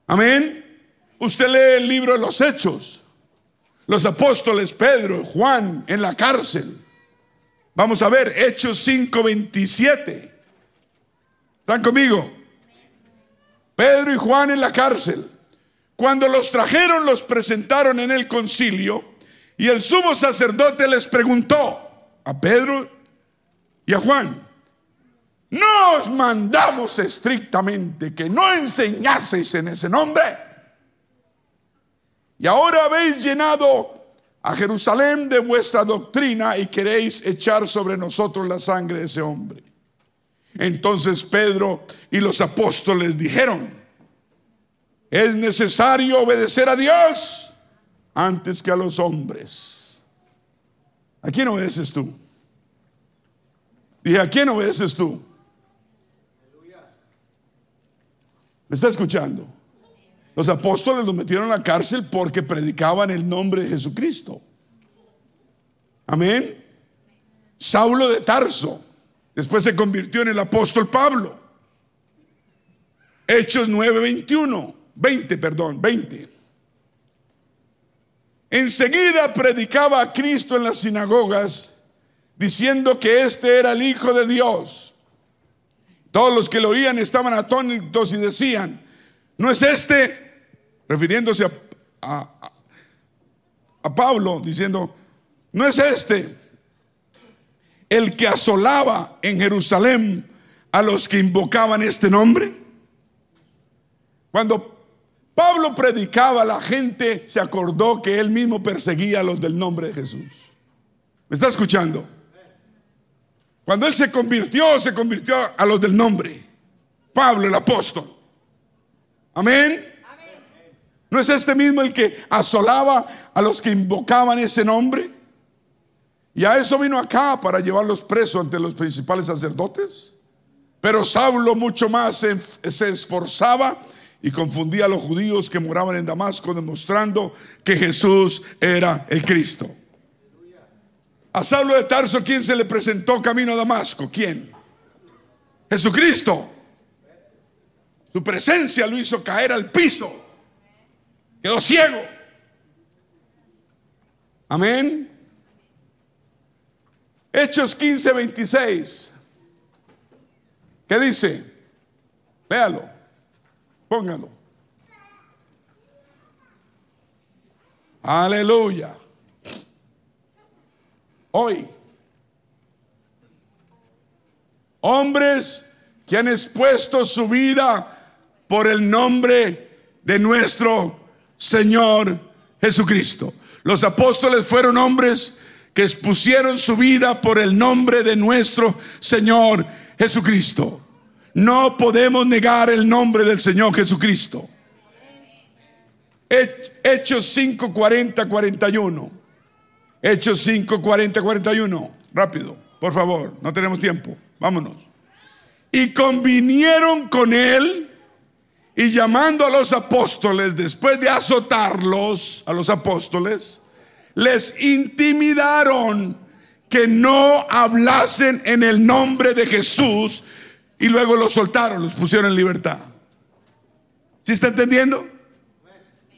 Amén. Usted lee el libro de los Hechos. Los apóstoles Pedro, Juan en la cárcel. Vamos a ver Hechos cinco veintisiete. ¿Están conmigo? Pedro y Juan en la cárcel. Cuando los trajeron, los presentaron en el concilio. Y el sumo sacerdote les preguntó a Pedro y a Juan: ¿no os mandamos estrictamente que no enseñaseis en ese nombre? Y ahora habéis llenado a Jerusalén de vuestra doctrina y queréis echar sobre nosotros la sangre de ese hombre. Entonces Pedro y los apóstoles dijeron: es necesario obedecer a Dios antes que a los hombres. ¿A quién obedeces tú? Dije, ¿a quién obedeces tú? ¿Me está escuchando? Los apóstoles los metieron a la cárcel porque predicaban el nombre de Jesucristo. Amén. Saulo de Tarso después se convirtió en el apóstol Pablo. Hechos nueve, veintiuno, veinte, perdón, veinte. Enseguida predicaba a Cristo en las sinagogas, diciendo que este era el Hijo de Dios. Todos los que lo oían estaban atónitos y decían: ¿no es este? Refiriéndose a, a, a Pablo, diciendo: ¿no es este el que asolaba en Jerusalén a los que invocaban este nombre? Cuando Pablo predicaba, la gente se acordó que él mismo perseguía a los del nombre de Jesús. ¿Me está escuchando? Cuando él se convirtió, se convirtió a los del nombre. Pablo, el apóstol. Amén. ¿No es este mismo el que asolaba a los que invocaban ese nombre? Y a eso vino acá, para llevarlos presos ante los principales sacerdotes. Pero Saulo mucho más se, se esforzaba y confundía a los judíos que moraban en Damasco, demostrando que Jesús era el Cristo. A Saulo de Tarso, ¿quién se le presentó camino a Damasco? ¿Quién? Jesucristo. Su presencia lo hizo caer al piso. Quedó ciego. Amén. Hechos quince, veintiséis. ¿Qué dice? Léalo. Póngalo. Aleluya. Hoy, hombres que han expuesto su vida por el nombre de nuestro Señor Jesucristo. Los apóstoles fueron hombres que expusieron su vida por el nombre de nuestro Señor Jesucristo. No podemos negar el nombre del Señor Jesucristo. Hechos cinco, cuarenta, cuarenta y uno. Hechos cinco, cuarenta, cuarenta y uno. Rápido, por favor, no tenemos tiempo. Vámonos. Y convinieron con él, y llamando a los apóstoles, después de azotarlos a los apóstoles, les intimidaron que no hablasen en el nombre de Jesús, y luego los soltaron, los pusieron en libertad. ¿Sí está entendiendo?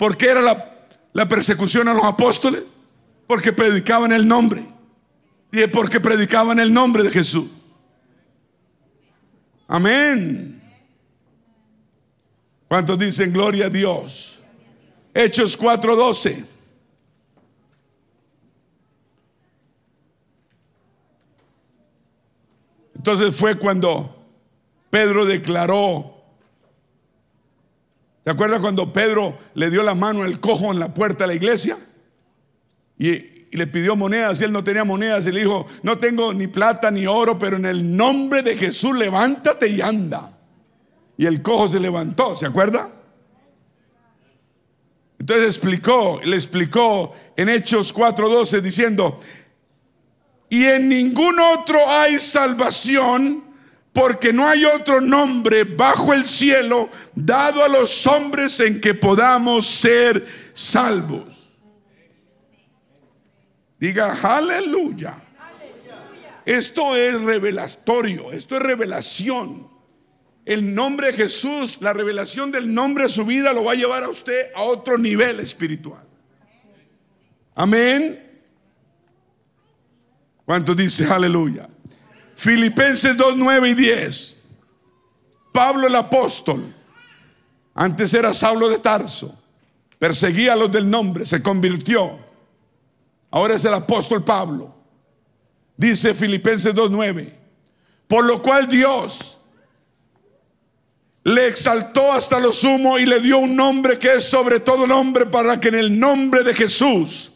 ¿Por qué era la, la persecución a los apóstoles? Porque predicaban el nombre. Y porque predicaban el nombre de Jesús. Amén. ¿Cuántos dicen gloria a Dios? Hechos cuatro doce. Entonces fue cuando Pedro declaró. ¿Te acuerdas cuando Pedro le dio la mano al cojo en la puerta de la iglesia? Y, y le pidió monedas, y él no tenía monedas, y le dijo: no tengo ni plata ni oro, pero en el nombre de Jesús levántate y anda. Y el cojo se levantó, ¿se acuerda? Entonces explicó, le explicó en Hechos cuatro doce diciendo: y en ningún otro hay salvación, porque no hay otro nombre bajo el cielo dado a los hombres en que podamos ser salvos. Diga aleluya. Esto es revelatorio, esto es revelación. El nombre de Jesús, la revelación del nombre de su vida, lo va a llevar a usted a otro nivel espiritual. Amén. ¿Cuántos dicen aleluya? Filipenses dos, nueve y diez. Pablo el apóstol, antes era Saulo de Tarso, perseguía a los del nombre, se convirtió, ahora es el apóstol Pablo. Dice Filipenses dos, nueve: por lo cual Dios le exaltó hasta lo sumo y le dio un nombre que es sobre todo nombre, para que en el nombre de Jesús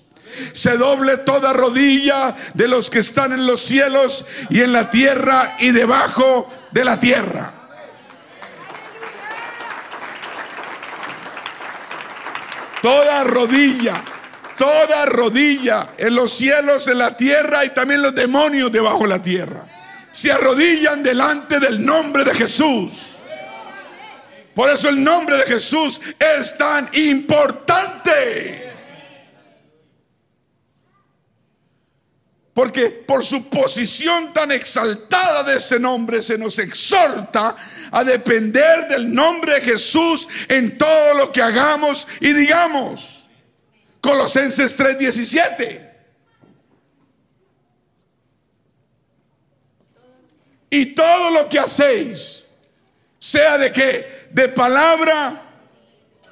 se doble toda rodilla de los que están en los cielos y en la tierra y debajo de la tierra. Toda rodilla, toda rodilla en los cielos, en la tierra, y también los demonios debajo de la tierra se arrodillan delante del nombre de Jesús. Por eso el nombre de Jesús es tan importante. Porque por su posición tan exaltada de ese nombre, se nos exhorta a depender del nombre de Jesús en todo lo que hagamos y digamos. Colosenses tres diecisiete. Y todo lo que hacéis, sea de qué, de palabra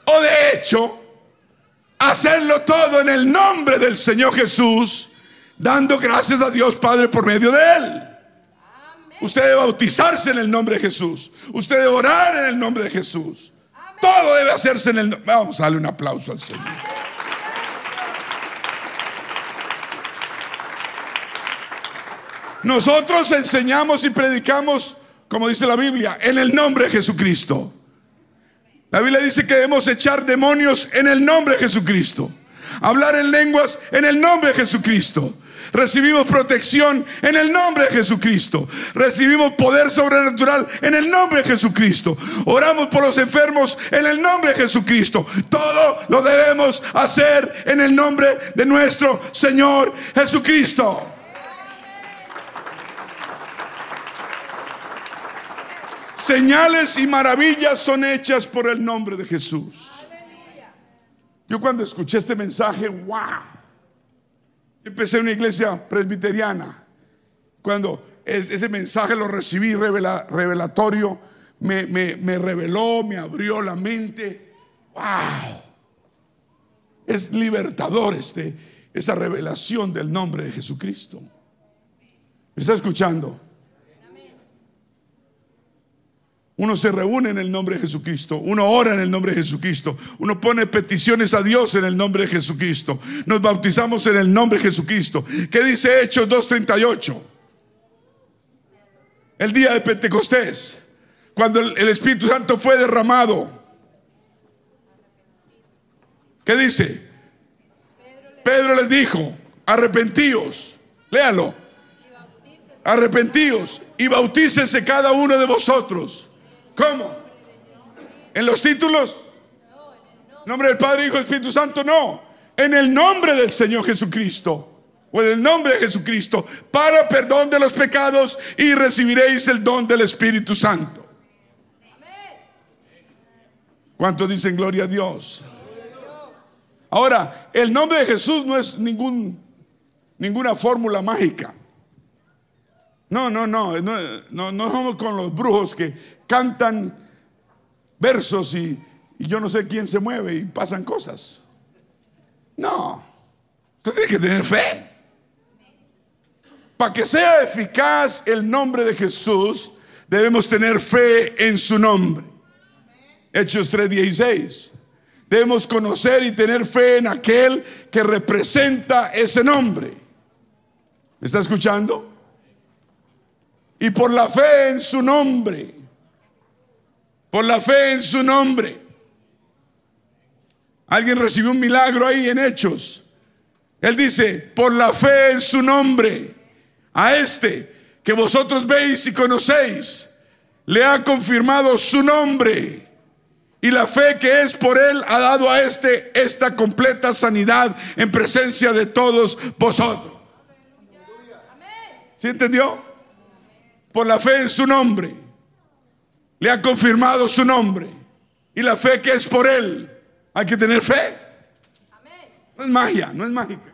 o de hecho, hacedlo todo en el nombre del Señor Jesús, dando gracias a Dios Padre por medio de él. Amén. Usted debe bautizarse en el nombre de Jesús. Usted debe orar en el nombre de Jesús. Amén. Todo debe hacerse en el nombre. Vamos a darle un aplauso al Señor. Amén. Nosotros enseñamos y predicamos, como dice la Biblia, en el nombre de Jesucristo. La Biblia dice que debemos echar demonios en el nombre de Jesucristo. Hablar en lenguas en el nombre de Jesucristo. Recibimos protección en el nombre de Jesucristo. Recibimos poder sobrenatural en el nombre de Jesucristo. Oramos por los enfermos en el nombre de Jesucristo. Todo lo debemos hacer en el nombre de nuestro Señor Jesucristo. Señales y maravillas son hechas por el nombre de Jesús. Yo cuando escuché este mensaje, wow. Empecé en una iglesia presbiteriana. Cuando es, ese mensaje lo recibí revela, revelatorio, me, me, me reveló, me abrió la mente. ¡Wow! Es libertador este, esta revelación del nombre de Jesucristo. ¿Me está escuchando? Uno se reúne en el nombre de Jesucristo, uno ora en el nombre de Jesucristo, uno pone peticiones a Dios en el nombre de Jesucristo, nos bautizamos en el nombre de Jesucristo. ¿Qué dice Hechos dos treinta y ocho? El día de Pentecostés, cuando el Espíritu Santo fue derramado, ¿qué dice? Pedro les dijo: arrepentíos, léalo, arrepentíos y bautícese cada uno de vosotros. ¿Cómo? ¿En los títulos? ¿Nombre del Padre, Hijo, Espíritu Santo? No, en el nombre del Señor Jesucristo, o en el nombre de Jesucristo, para perdón de los pecados, y recibiréis el don del Espíritu Santo. ¿Cuántos dicen gloria a Dios? Ahora, el nombre de Jesús no es ningún, ninguna fórmula mágica. No, no, no, no, no, no somos con los brujos que cantan versos y, y yo no sé quién se mueve y pasan cosas. No, usted tiene que tener fe. Para que sea eficaz el nombre de Jesús, debemos tener fe en su nombre. Hechos tres dieciséis. Debemos conocer y tener fe en aquel que representa ese nombre. ¿Me está escuchando? Y por la fe en su nombre, por la fe en su nombre. Alguien recibió un milagro ahí en Hechos. Él dice: por la fe en su nombre, a este que vosotros veis y conocéis, le ha confirmado su nombre. Y la fe que es por él ha dado a este esta completa sanidad en presencia de todos vosotros. ¿Sí entendió? Por la fe en su nombre, le ha confirmado su nombre. Y la fe que es por él, hay que tener fe. No es magia, no es mágica.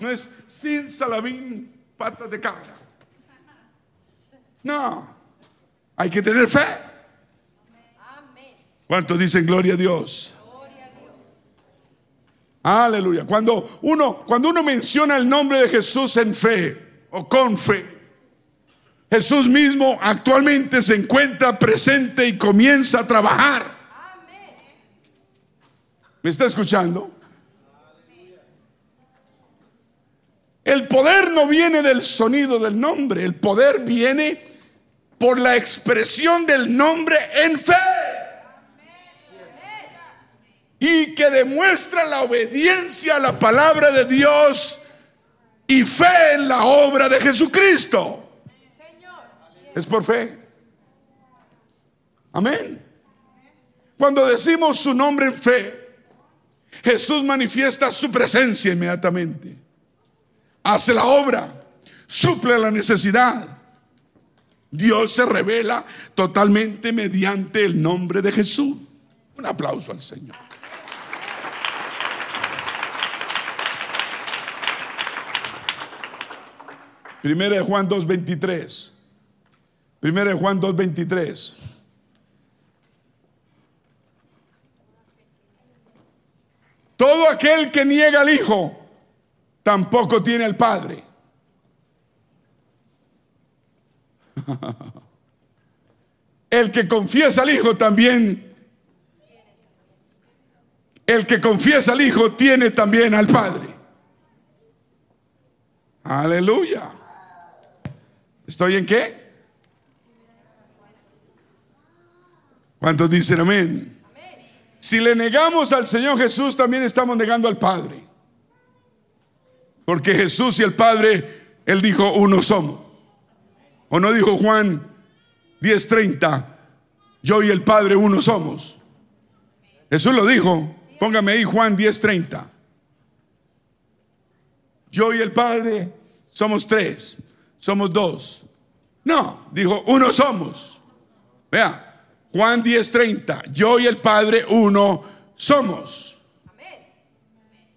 No es sin salabín, patas de cabra. No, hay que tener fe. ¿Cuántos dicen gloria a Dios? Gloria a Dios. Aleluya. Cuando uno, cuando uno menciona el nombre de Jesús en fe o con fe, Jesús mismo actualmente se encuentra presente y comienza a trabajar. Amén. ¿Me está escuchando? Amén. El poder no viene del sonido del nombre, el poder viene por la expresión del nombre en fe. Y que demuestra la obediencia a la palabra de Dios y fe en la obra de Jesucristo. Es por fe. Amén. Cuando decimos su nombre en fe, Jesús manifiesta su presencia inmediatamente. Hace la obra, suple la necesidad. Dios se revela totalmente mediante el nombre de Jesús. Un aplauso al Señor. Primera de Juan dos veintitrés. Primera de Juan dos veintitrés. Todo aquel que niega al Hijo tampoco tiene al Padre. El que confiesa al Hijo también, el que confiesa al Hijo tiene también al Padre. Aleluya. ¿Estoy en qué? ¿Cuántos dicen amén? Amén. Si le negamos al Señor Jesús, también estamos negando al Padre. Porque Jesús y el Padre, Él dijo: uno somos. ¿O no dijo Juan diez treinta? Yo y el Padre uno somos. Jesús lo dijo. Póngame ahí Juan diez treinta. Yo y el Padre somos tres, somos dos. No, dijo uno somos. Vea, Juan diez treinta. Yo y el Padre uno somos.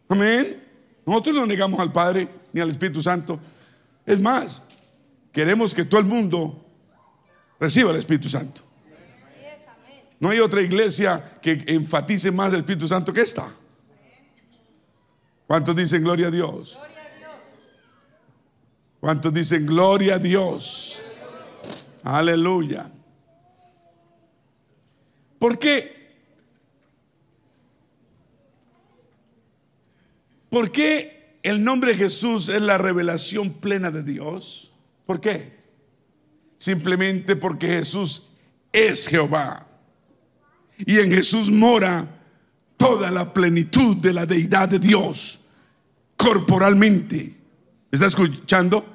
Amén. Nosotros no negamos al Padre ni al Espíritu Santo. Es más, queremos que todo el mundo reciba el Espíritu Santo. No hay otra iglesia que enfatice más el Espíritu Santo que esta. ¿Cuántos dicen gloria a Dios? ¿Cuántos dicen gloria a Dios? Aleluya. ¿Por qué? ¿Por qué el nombre de Jesús es la revelación plena de Dios? ¿Por qué? Simplemente porque Jesús es Jehová, y en Jesús mora toda la plenitud de la deidad de Dios corporalmente. ¿Está escuchando?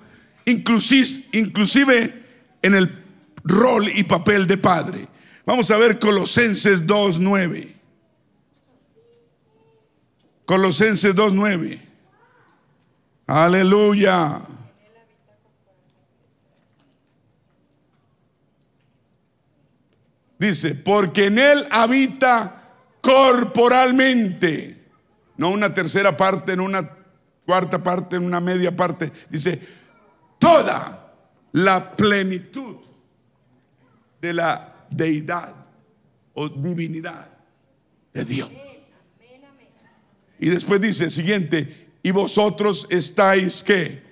Inclusive, inclusive en el rol y papel de padre. Vamos a ver Colosenses dos nueve. Colosenses dos nueve. Aleluya. Dice, porque en él habita corporalmente, no una tercera parte, en una cuarta parte, en una media parte, dice, toda la plenitud de la deidad o divinidad de Dios. Y después dice, siguiente, y vosotros estáis ¿qué?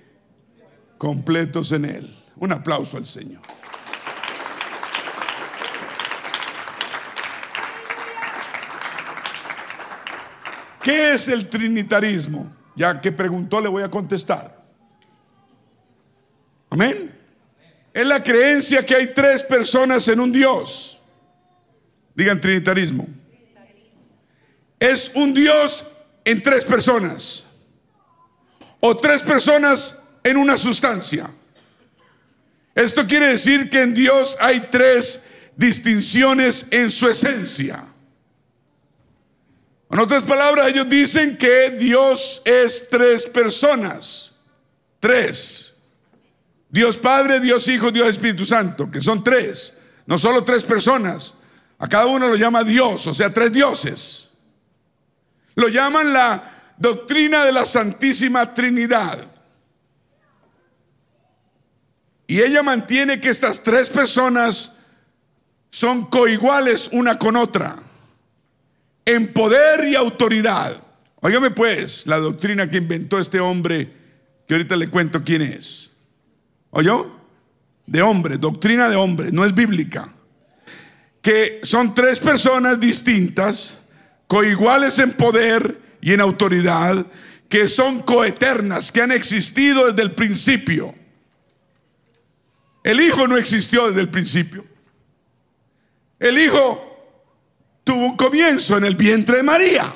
Completos en él. Un aplauso al Señor. ¿Qué es el trinitarismo? Ya que preguntó, le voy a contestar. Amén. Es la creencia que hay tres personas en un Dios. Digan trinitarismo. Es un Dios en tres personas, o tres personas en una sustancia. Esto quiere decir que en Dios hay tres distinciones en su esencia. En otras palabras, ellos dicen que Dios es tres personas. Tres. Dios Padre, Dios Hijo, Dios Espíritu Santo, que son tres. No solo tres personas. A cada uno lo llama Dios, o sea, tres dioses. Lo llaman la doctrina de la Santísima Trinidad. Y ella mantiene que estas tres personas son coiguales una con otra, en poder y autoridad. Óigame pues la doctrina que inventó este hombre, que ahorita le cuento quién es. ¿Oyó? De hombre, doctrina de hombre, no es bíblica. Que son tres personas distintas, coiguales en poder y en autoridad, que son coeternas, que han existido desde el principio. El Hijo no existió desde el principio. El Hijo tuvo un comienzo en el vientre de María.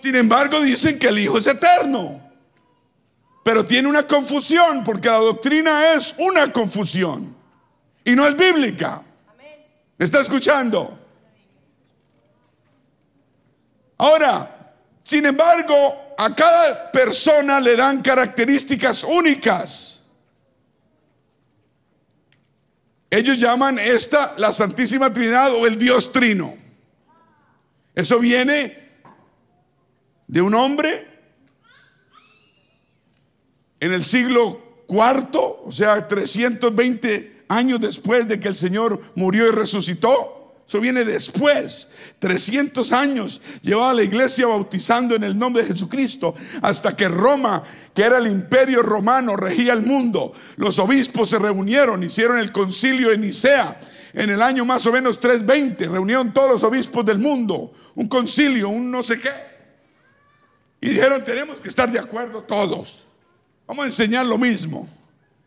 Sin embargo, dicen que el Hijo es eterno. Pero tiene una confusión, porque la doctrina es una confusión y no es bíblica. ¿Me está escuchando? Ahora, sin embargo, a cada persona le dan características únicas. Ellos llaman esta la Santísima Trinidad o el Dios Trino. Eso viene de un hombre en el siglo cuarto, o sea, trescientos veinte años después de que el Señor murió y resucitó. Eso viene después. trescientos años llevaba la iglesia bautizando en el nombre de Jesucristo, hasta que Roma, que era el imperio romano, regía el mundo. Los obispos se reunieron, hicieron el Concilio de Nicea en el año más o menos trescientos veinte. Reunieron todos los obispos del mundo, un concilio, un no sé qué, y dijeron: tenemos que estar de acuerdo todos. Vamos a enseñar lo mismo.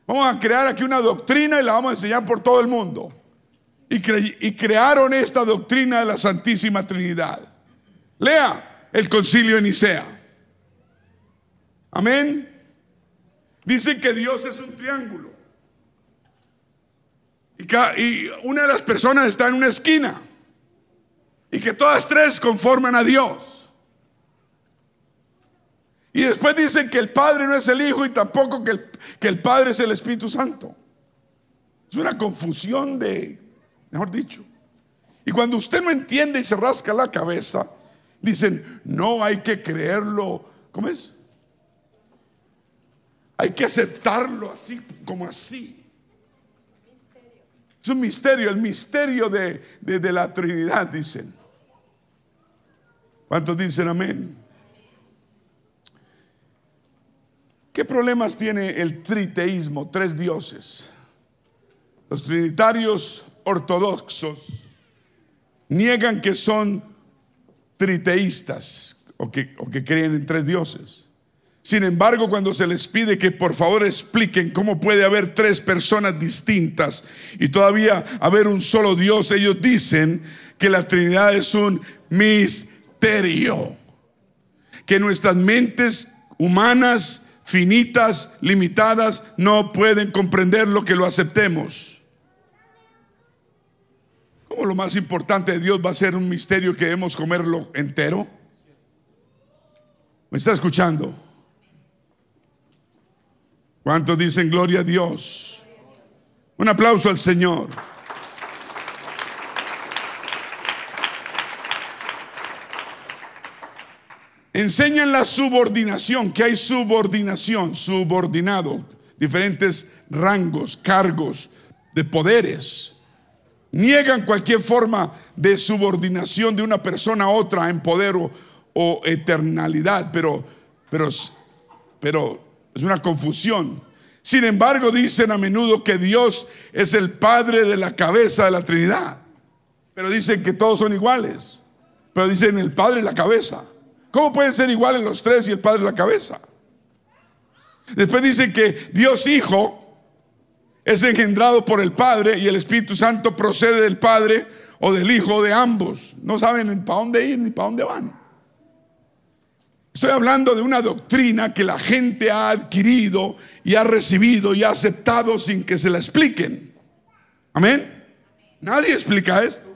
Vamos a crear aquí una doctrina y la vamos a enseñar por todo el mundo. Y, cre- y crearon esta doctrina de la Santísima Trinidad. Lea el Concilio de Nicea. Amén. Dicen que Dios es un triángulo, y, ca- y una de las personas está en una esquina, y que todas tres conforman a Dios. Y después dicen que el Padre no es el Hijo, y tampoco que el, que el Padre es el Espíritu Santo. Es una confusión de... Mejor dicho, y cuando usted no entiende y se rasca la cabeza, dicen: no hay que creerlo, ¿cómo es? Hay que aceptarlo así como así. Es un misterio, el misterio de, de, de la Trinidad, dicen. ¿Cuántos dicen amén? ¿Qué problemas tiene el triteísmo? Tres dioses. Los trinitarios ortodoxos niegan que son triteístas o que, o que creen en tres dioses. Sin embargo, cuando se les pide que por favor expliquen cómo puede haber tres personas distintas y todavía haber un solo Dios, ellos dicen que la Trinidad es un misterio, que nuestras mentes humanas, finitas, limitadas, no pueden comprender lo que lo aceptemos. ¿Cómo lo más importante de Dios va a ser un misterio que debemos comerlo entero? ¿Me está escuchando? ¿Cuántos dicen gloria a Dios? Un aplauso al Señor. Enseñan la subordinación, que hay subordinación, subordinado, diferentes rangos, cargos de poderes. Niegan cualquier forma de subordinación de una persona a otra en poder o, o eternalidad, pero, pero, pero es una confusión. Sin embargo, dicen a menudo que Dios es el padre de la cabeza de la Trinidad, pero dicen que todos son iguales. Pero dicen el padre de la cabeza. ¿Cómo pueden ser iguales los tres y el padre de la cabeza? Después dicen que Dios Hijo es engendrado por el Padre y el Espíritu Santo procede del Padre o del Hijo, de ambos. No saben para dónde ir ni para dónde van. Estoy hablando de una doctrina que la gente ha adquirido y ha recibido y ha aceptado sin que se la expliquen. Amén. Nadie explica esto.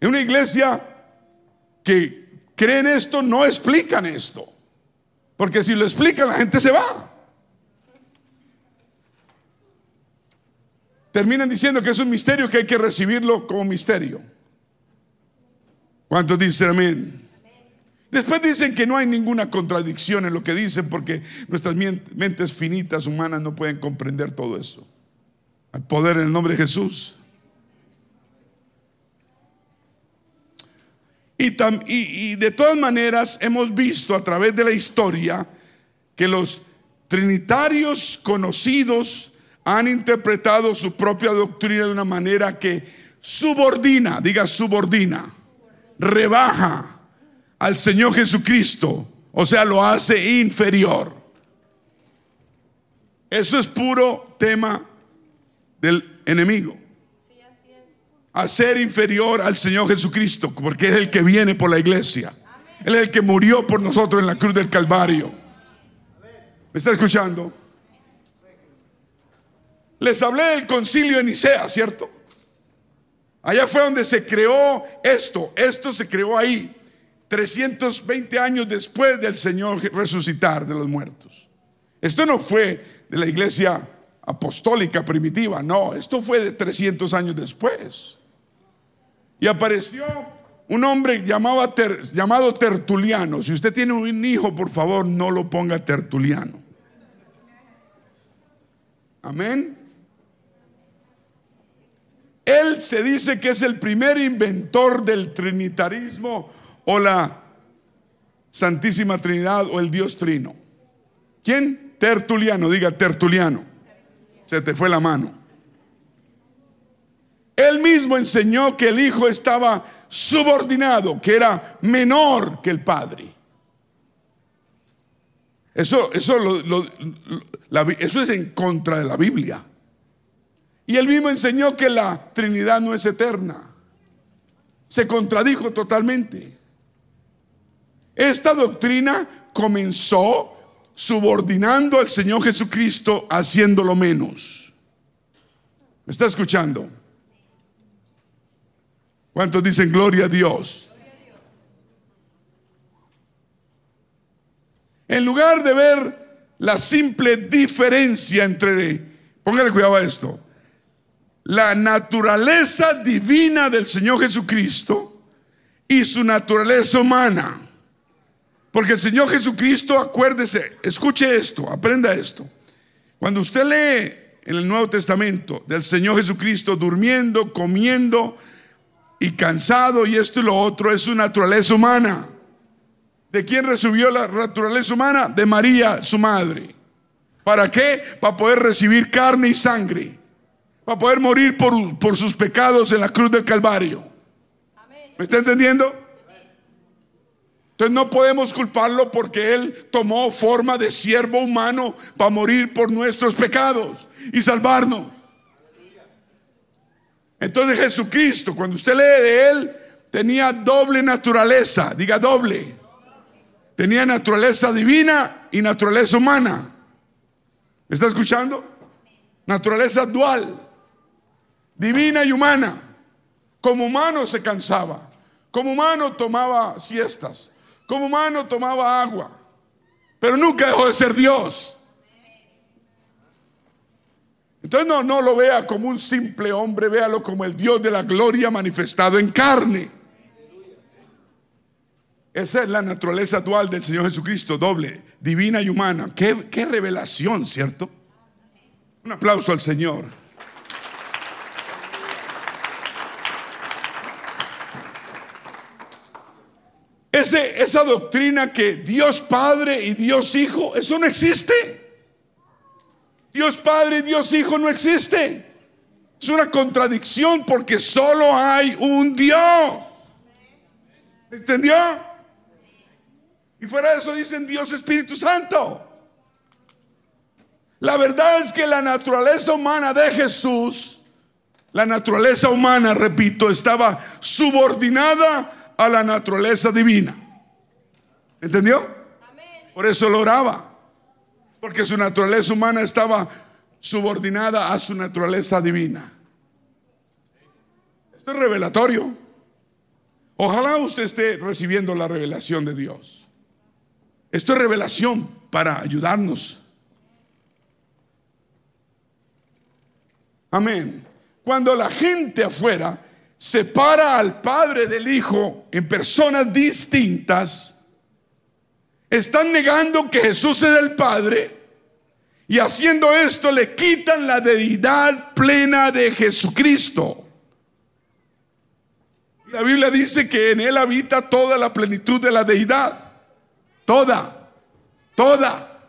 En una iglesia que creen esto, no explican esto, porque si lo explican la gente se va. Terminan diciendo que es un misterio que hay que recibirlo como misterio. ¿Cuántos dicen amén? Después dicen que no hay ninguna contradicción en lo que dicen, porque nuestras mentes finitas humanas no pueden comprender todo eso. Al poder en el nombre de Jesús. Y, tam, y, y de todas maneras hemos visto a través de la historia que los trinitarios conocidos han interpretado su propia doctrina de una manera que subordina, diga subordina, rebaja al Señor Jesucristo, o sea, lo hace inferior. Eso es puro tema del enemigo. Hacer inferior al Señor Jesucristo, porque es el que viene por la iglesia. Él es el que murió por nosotros en la cruz del Calvario. ¿Me está escuchando? Les hablé del Concilio de Nicea, ¿cierto? Allá fue donde se creó esto. Esto se creó ahí trescientos veinte años después del Señor resucitar de los muertos. Esto no fue de la iglesia apostólica primitiva, no, esto fue de trescientos años después. Y apareció un hombre llamado, Ter, llamado Tertuliano. Si usted tiene un hijo, por favor, no lo ponga Tertuliano. Amén. Él se dice que es el primer inventor del trinitarismo o la Santísima Trinidad o el Dios Trino. ¿Quién? Tertuliano, diga Tertuliano. Se te fue la mano. Él mismo enseñó que el Hijo estaba subordinado, que era menor que el Padre. Eso, eso, lo, lo, lo, la, eso es en contra de la Biblia. Y él mismo enseñó que la Trinidad no es eterna. Se contradijo totalmente. Esta doctrina comenzó subordinando al Señor Jesucristo, haciéndolo menos. ¿Me está escuchando? ¿Cuántos dicen gloria a Dios? En lugar de ver la simple diferencia entre, póngale cuidado a esto, la naturaleza divina del Señor Jesucristo y su naturaleza humana. Porque el Señor Jesucristo, acuérdese, escuche esto, aprenda esto. Cuando usted lee en el Nuevo Testamento del Señor Jesucristo durmiendo, comiendo y cansado y esto y lo otro, es su naturaleza humana. ¿De quién recibió la naturaleza humana? De María, su madre. ¿Para qué? Para poder recibir carne y sangre, para poder morir por, por sus pecados en la cruz del Calvario. Amén. ¿Me está entendiendo? Amén. Entonces no podemos culparlo porque Él tomó forma de siervo humano para morir por nuestros pecados y salvarnos. Entonces Jesucristo, cuando usted lee de Él, tenía doble naturaleza. Diga doble. Tenía naturaleza divina y naturaleza humana. ¿Me está escuchando? Naturaleza dual, divina y humana. Como humano se cansaba, como humano tomaba siestas, como humano tomaba agua, pero nunca dejó de ser Dios. Entonces no, no lo vea como un simple hombre, véalo como el Dios de la gloria manifestado en carne. Esa es la naturaleza dual del Señor Jesucristo, doble, divina y humana. Qué, qué revelación, ¿cierto? Un aplauso al Señor. Ese, esa doctrina que Dios Padre y Dios Hijo, eso no existe. Dios Padre y Dios Hijo no existe. Es una contradicción porque solo hay un Dios. ¿Entendió? Y fuera de eso dicen Dios Espíritu Santo. La verdad es que la naturaleza humana de Jesús, la naturaleza humana, repito, estaba subordinada a la naturaleza divina. ¿Entendió? Por eso lo oraba, porque su naturaleza humana estaba subordinada a su naturaleza divina. Esto es revelatorio. Ojalá usted esté recibiendo la revelación de Dios. Esto es revelación para ayudarnos. Amén. Cuando la gente afuera separa al Padre del Hijo en personas distintas, están negando que Jesús es el Padre, y haciendo esto le quitan la deidad plena de Jesucristo. La Biblia dice que en Él habita toda la plenitud de la deidad. Toda, toda.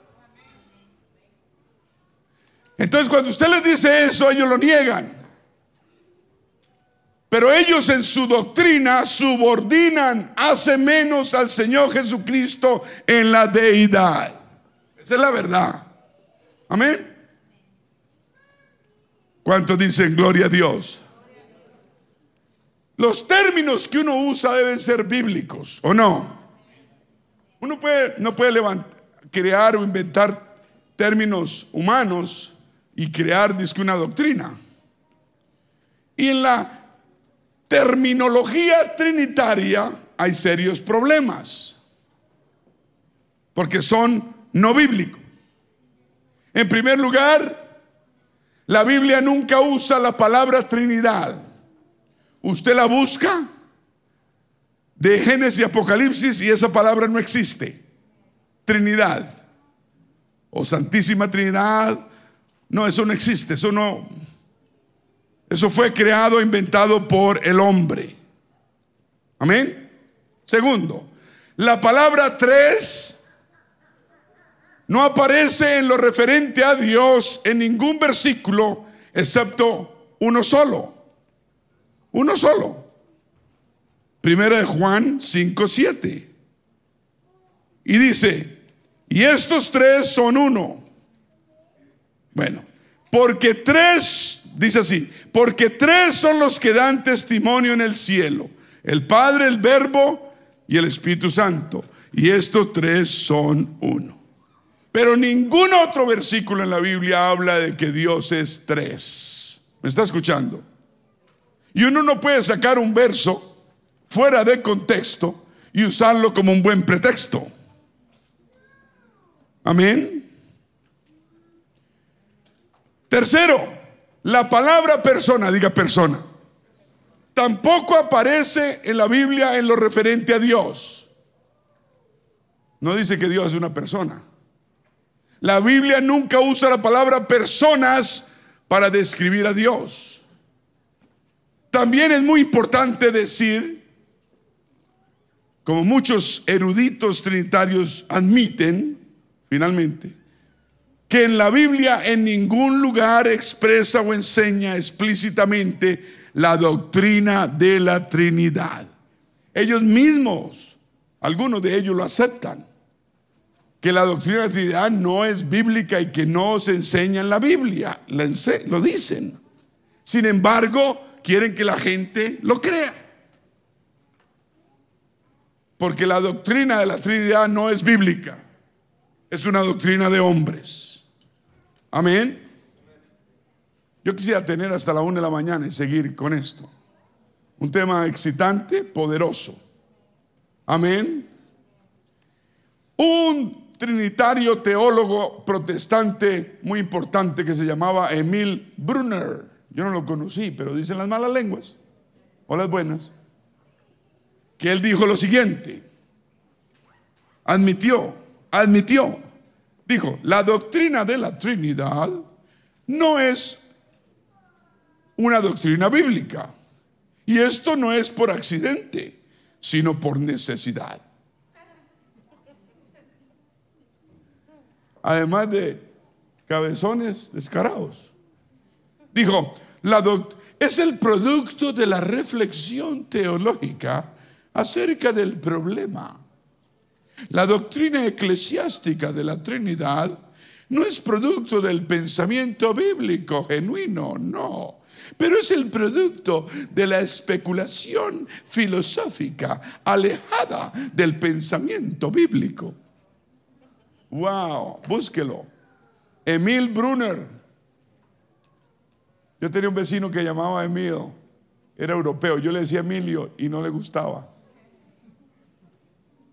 Entonces cuando usted les dice eso, ellos lo niegan. Pero ellos en su doctrina subordinan, hace menos al Señor Jesucristo en la deidad. Esa es la verdad. Amén. ¿Cuántos dicen gloria a Dios? Los términos que uno usa deben ser bíblicos, ¿o no? Uno puede, no puede levantar, crear o inventar términos humanos y crear, dice, una doctrina. Y en la terminología trinitaria hay serios problemas, porque son no bíblicos. En primer lugar, la Biblia nunca usa la palabra Trinidad. Usted la busca de Génesis y Apocalipsis y esa palabra no existe. Trinidad o Santísima Trinidad. No, eso no existe, eso no. Eso fue creado, inventado por el hombre. Amén. Segundo, la palabra tres no aparece en lo referente a Dios en ningún versículo, excepto uno solo. Uno solo. Primera de Juan cinco siete. Y dice: y estos tres son uno. Bueno, porque tres, dice así, porque tres son los que dan testimonio en el cielo: el Padre, el Verbo y el Espíritu Santo. Y estos tres son uno. Pero ningún otro versículo en la Biblia habla de que Dios es tres. ¿Me está escuchando? Y uno no puede sacar un verso fuera de contexto y usarlo como un buen pretexto. Amén. Tercero, la palabra persona, diga persona, tampoco aparece en la Biblia en lo referente a Dios. No dice que Dios es una persona. La Biblia nunca usa la palabra personas para describir a Dios. También es muy importante decir, como muchos eruditos trinitarios admiten, finalmente, que en la Biblia en ningún lugar expresa o enseña explícitamente la doctrina de la Trinidad. Ellos mismos Algunos de ellos lo aceptan, que la doctrina de la Trinidad no es bíblica y que no se enseña en la Biblia, lo dicen. Sin embargo, quieren que la gente lo crea, porque la doctrina de la Trinidad no es bíblica, es una doctrina de hombres. Amén. Yo quisiera tener hasta la una de la mañana y seguir con esto. Un tema excitante, poderoso. Amén. Un trinitario teólogo protestante muy importante que se llamaba Emil Brunner. Yo no lo conocí, pero dicen las malas lenguas o las buenas, que él dijo lo siguiente. Admitió, admitió, dijo, la doctrina de la Trinidad no es una doctrina bíblica. Y esto no es por accidente, sino por necesidad. Además de cabezones descarados, dijo, la doc- es el producto de la reflexión teológica acerca del problema. La doctrina eclesiástica de la Trinidad no es producto del pensamiento bíblico genuino, no, pero es el producto de la especulación filosófica alejada del pensamiento bíblico. Wow, búsquelo. Emil Brunner. Yo tenía un vecino que llamaba Emilio, era europeo. Yo le decía Emilio y no le gustaba.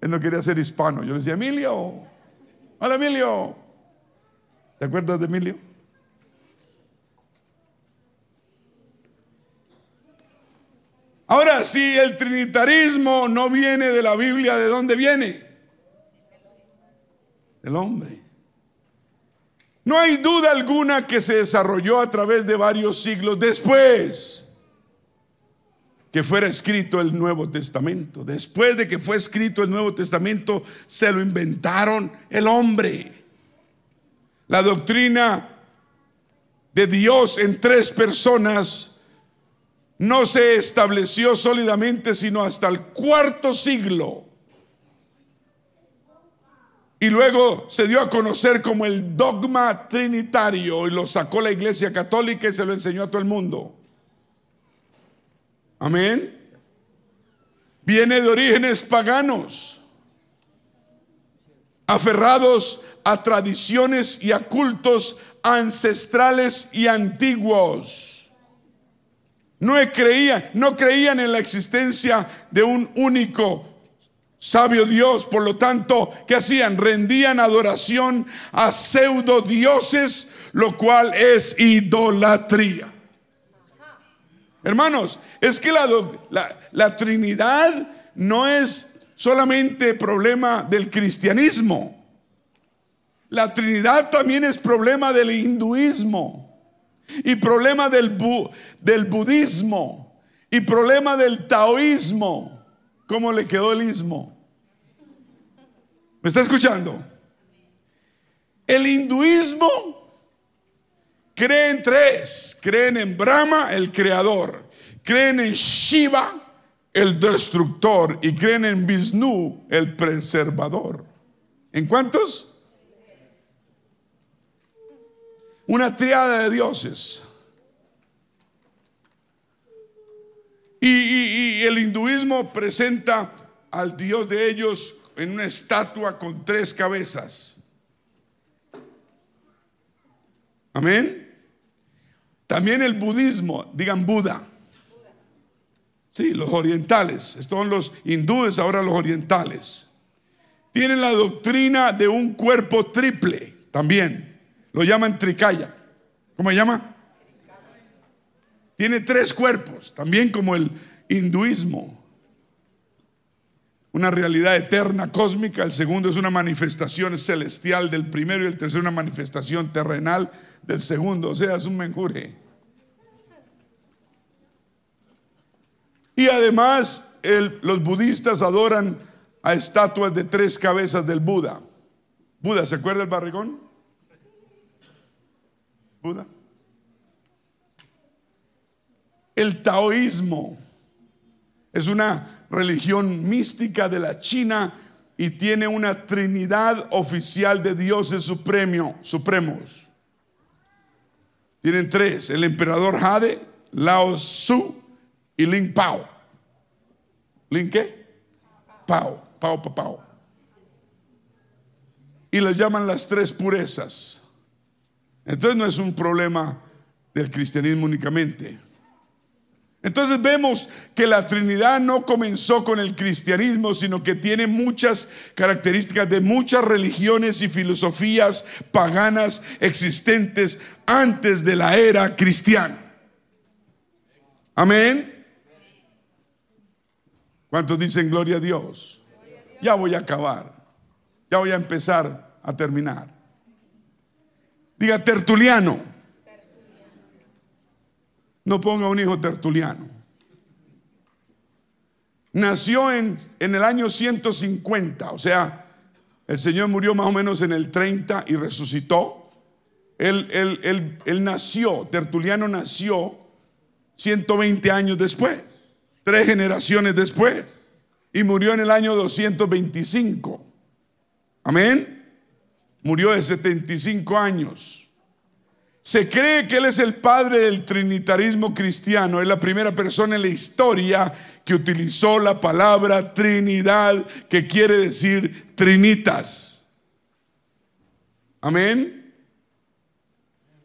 Él no quería ser hispano. Yo le decía Emilio. Hola Emilio. ¿Te acuerdas de Emilio? Ahora, si el trinitarismo no viene de la Biblia, ¿de dónde viene? Del hombre. No hay duda alguna que se desarrolló a través de varios siglos después que fuera escrito el Nuevo Testamento. Después de que fue escrito el Nuevo Testamento, se lo inventaron el hombre. La doctrina de Dios en tres personas no se estableció sólidamente sino hasta el cuarto siglo, y luego se dio a conocer como el dogma trinitario, y lo sacó la Iglesia Católica y se lo enseñó a todo el mundo. Amén. Viene de orígenes paganos, aferrados a tradiciones y a cultos ancestrales y antiguos. No creían, no creían en la existencia de un único sabio Dios. Por lo tanto, ¿qué hacían? Rendían adoración a pseudo dioses, lo cual es idolatría. Hermanos, es que la, la, la Trinidad no es solamente problema del cristianismo. La Trinidad también es problema del hinduismo, y problema del, bu, del budismo, y problema del taoísmo. ¿Cómo le quedó el ismo? ¿Me está escuchando? El hinduismo cree en tres. Creen en Brahma, el creador. Creen en Shiva, el destructor. Y creen en Vishnu, el preservador. ¿En cuántos? Una triada de dioses. Y, y, y el hinduismo presenta al dios de ellos en una estatua con tres cabezas. Amén. También el budismo, digan Buda. Sí, los orientales, son los hindúes, ahora los orientales. Tienen la doctrina de un cuerpo triple también. Lo llaman trikaya. ¿Cómo se llama? Tiene tres cuerpos, también como el hinduismo. Una realidad eterna, cósmica. El segundo es una manifestación celestial del primero, y el tercero una manifestación terrenal del segundo. O sea, es un menjurje. Y además el, los budistas adoran a estatuas de tres cabezas del Buda. Buda, ¿se acuerda el barrigón? Buda. El taoísmo es una religión mística de la China y tiene una trinidad oficial de dioses supremo, supremos. Tienen tres: el emperador Jade, Lao Tzu y Lin Pao. ¿Lin qué? Pao, Pao, Pao, Pao. Y las llaman las tres purezas. Entonces no es un problema del cristianismo únicamente. Entonces vemos que la Trinidad no comenzó con el cristianismo, sino que tiene muchas características de muchas religiones y filosofías paganas existentes antes de la era cristiana. Amén. ¿Cuántos dicen gloria a Dios? Ya voy a acabar. Ya voy a empezar a terminar. Diga Tertuliano. No ponga un hijo Tertuliano. Nació en, en el año ciento cincuenta. O sea, el Señor murió más o menos en el treinta y resucitó. Él, él, él, él nació, Tertuliano nació ciento veinte años después, tres generaciones después, y murió en el año doscientos veinticinco. Amén. Murió de setenta y cinco años. Se cree que él es el padre del trinitarismo cristiano. Es la primera persona en la historia que utilizó la palabra Trinidad, que quiere decir trinitas. Amén.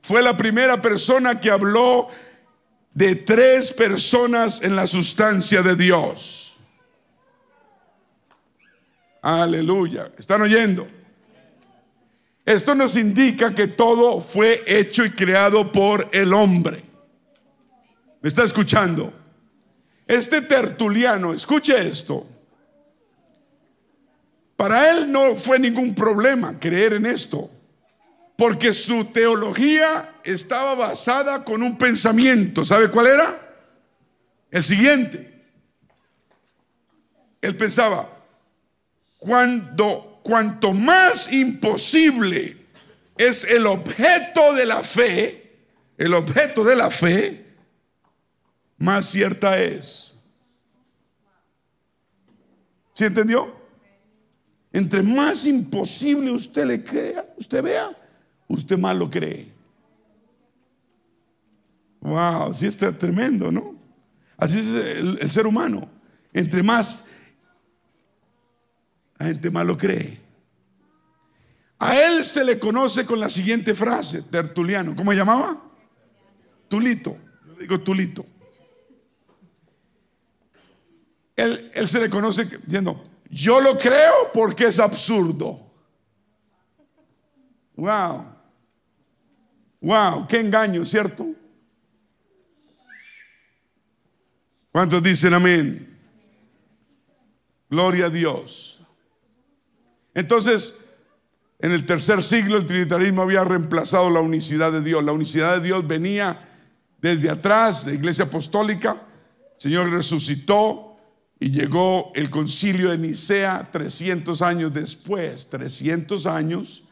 Fue la primera persona que habló de tres personas en la sustancia de Dios. Aleluya. ¿Están oyendo? Esto nos indica que todo fue hecho y creado por el hombre. ¿Me está escuchando? Este Tertuliano, escuche esto. Para él no fue ningún problema creer en esto, porque su teología estaba basada con un pensamiento. ¿Sabe cuál era? El siguiente. Él pensaba: cuando, cuanto más imposible es el objeto de la fe, el objeto de la fe, más cierta es. ¿Sí entendió? Entre más imposible usted le crea, usted vea, usted más lo cree. Wow, sí está tremendo, ¿no? Así es el, el ser humano. Entre más, la gente más lo cree. A él se le conoce con la siguiente frase, Tertuliano. ¿Cómo se llamaba? Tulito. Yo digo Tulito. Él, él se le conoce diciendo: yo lo creo porque es absurdo. Wow. Wow, qué engaño, ¿cierto? ¿Cuántos dicen amén? Gloria a Dios. Entonces, en el tercer siglo el trinitarismo había reemplazado la unicidad de Dios. La unicidad de Dios venía desde atrás, de la iglesia apostólica. El Señor resucitó y llegó el concilio de Nicea trescientos años después, trescientos años,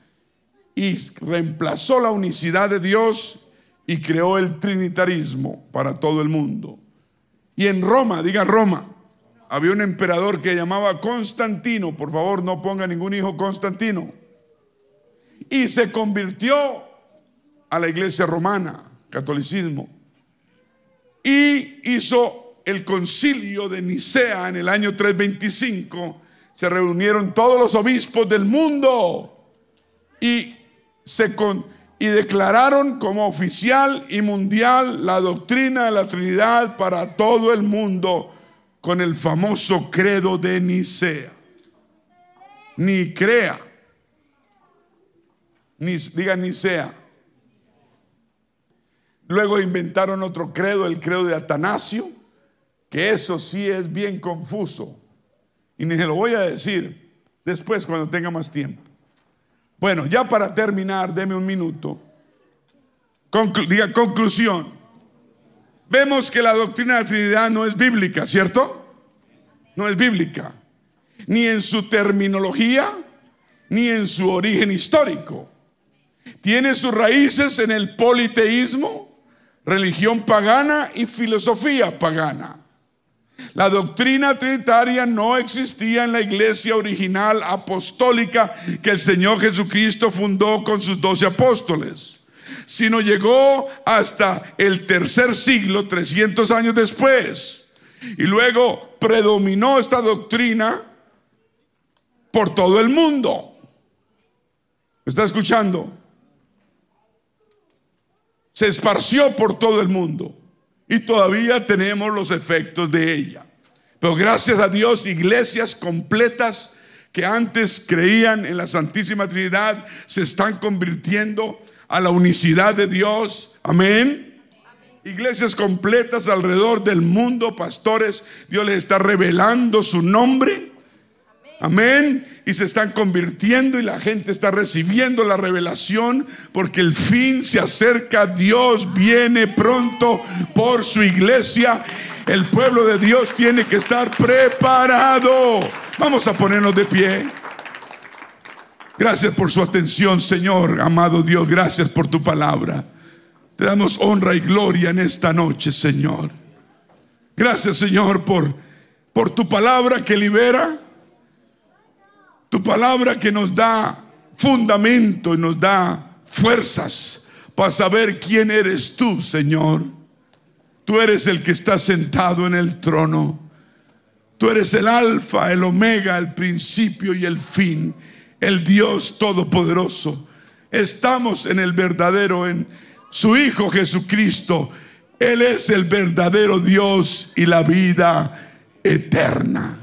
y reemplazó la unicidad de Dios y creó el trinitarismo para todo el mundo. Y en Roma, diga Roma, había un emperador que llamaba Constantino. Por favor, no ponga ningún hijo Constantino. Y se convirtió a la iglesia romana, catolicismo, y hizo el concilio de Nicea en el año trescientos veinticinco. Se reunieron todos los obispos del mundo y se con, y declararon como oficial y mundial la doctrina de la Trinidad para todo el mundo, con el famoso credo de Nicea. Ni crea, ni, diga Nicea. Luego inventaron otro credo, el credo de Atanasio, que eso sí es bien confuso, y ni se lo voy a decir después cuando tenga más tiempo. Bueno, ya para terminar, deme un minuto. Conclu- diga conclusión. Vemos que la doctrina de la Trinidad no es bíblica, ¿cierto? No es bíblica, ni en su terminología, ni en su origen histórico. Tiene sus raíces en el politeísmo, religión pagana y filosofía pagana. La doctrina trinitaria no existía en la iglesia original apostólica que el Señor Jesucristo fundó con sus doce apóstoles, sino llegó hasta el tercer siglo, trescientos años después, y luego predominó esta doctrina por todo el mundo. ¿Está escuchando? Se esparció por todo el mundo y todavía tenemos los efectos de ella. Pero gracias a Dios, iglesias completas que antes creían en la Santísima Trinidad se están convirtiendo a la unicidad de Dios. Amén. Amén. Iglesias completas alrededor del mundo, pastores, Dios les está revelando su nombre. Amén. Y se están convirtiendo y la gente está recibiendo la revelación, porque el fin se acerca. Dios viene pronto por su iglesia. El pueblo de Dios tiene que estar preparado. Vamos a ponernos de pie. Gracias por su atención, Señor. Amado Dios, gracias por tu palabra. Te damos honra y gloria en esta noche, Señor. Gracias, Señor, por, por tu palabra que libera. Tu palabra que nos da fundamento y nos da fuerzas para saber quién eres tú, Señor. Tú eres el que está sentado en el trono. Tú eres el alfa, el omega, el principio y el fin, el Dios todopoderoso. Estamos en el verdadero, en su Hijo Jesucristo. Él es el verdadero Dios y la vida eterna.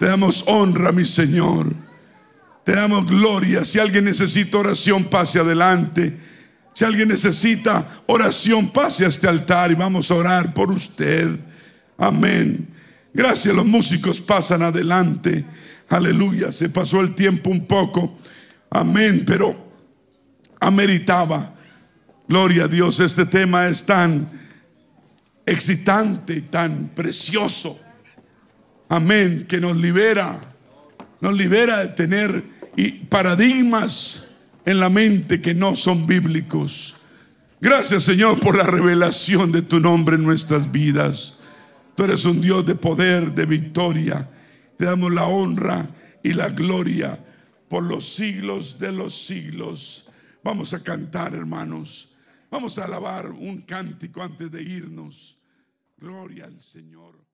Te damos honra, mi Señor. Te damos gloria. Si alguien necesita oración, pase adelante. Si alguien necesita oración, pase a este altar y vamos a orar por usted. Amén. Gracias, los músicos pasan adelante. Aleluya, se pasó el tiempo un poco. Amén, pero ameritaba. Gloria a Dios, este tema es tan excitante y tan precioso. Amén, que nos libera, nos libera de tener paradigmas en la mente que no son bíblicos. Gracias, Señor, por la revelación de tu nombre en nuestras vidas. Tú eres un Dios de poder, de victoria. Te damos la honra y la gloria por los siglos de los siglos. Vamos a cantar, hermanos. Vamos a alabar un cántico antes de irnos. Gloria al Señor.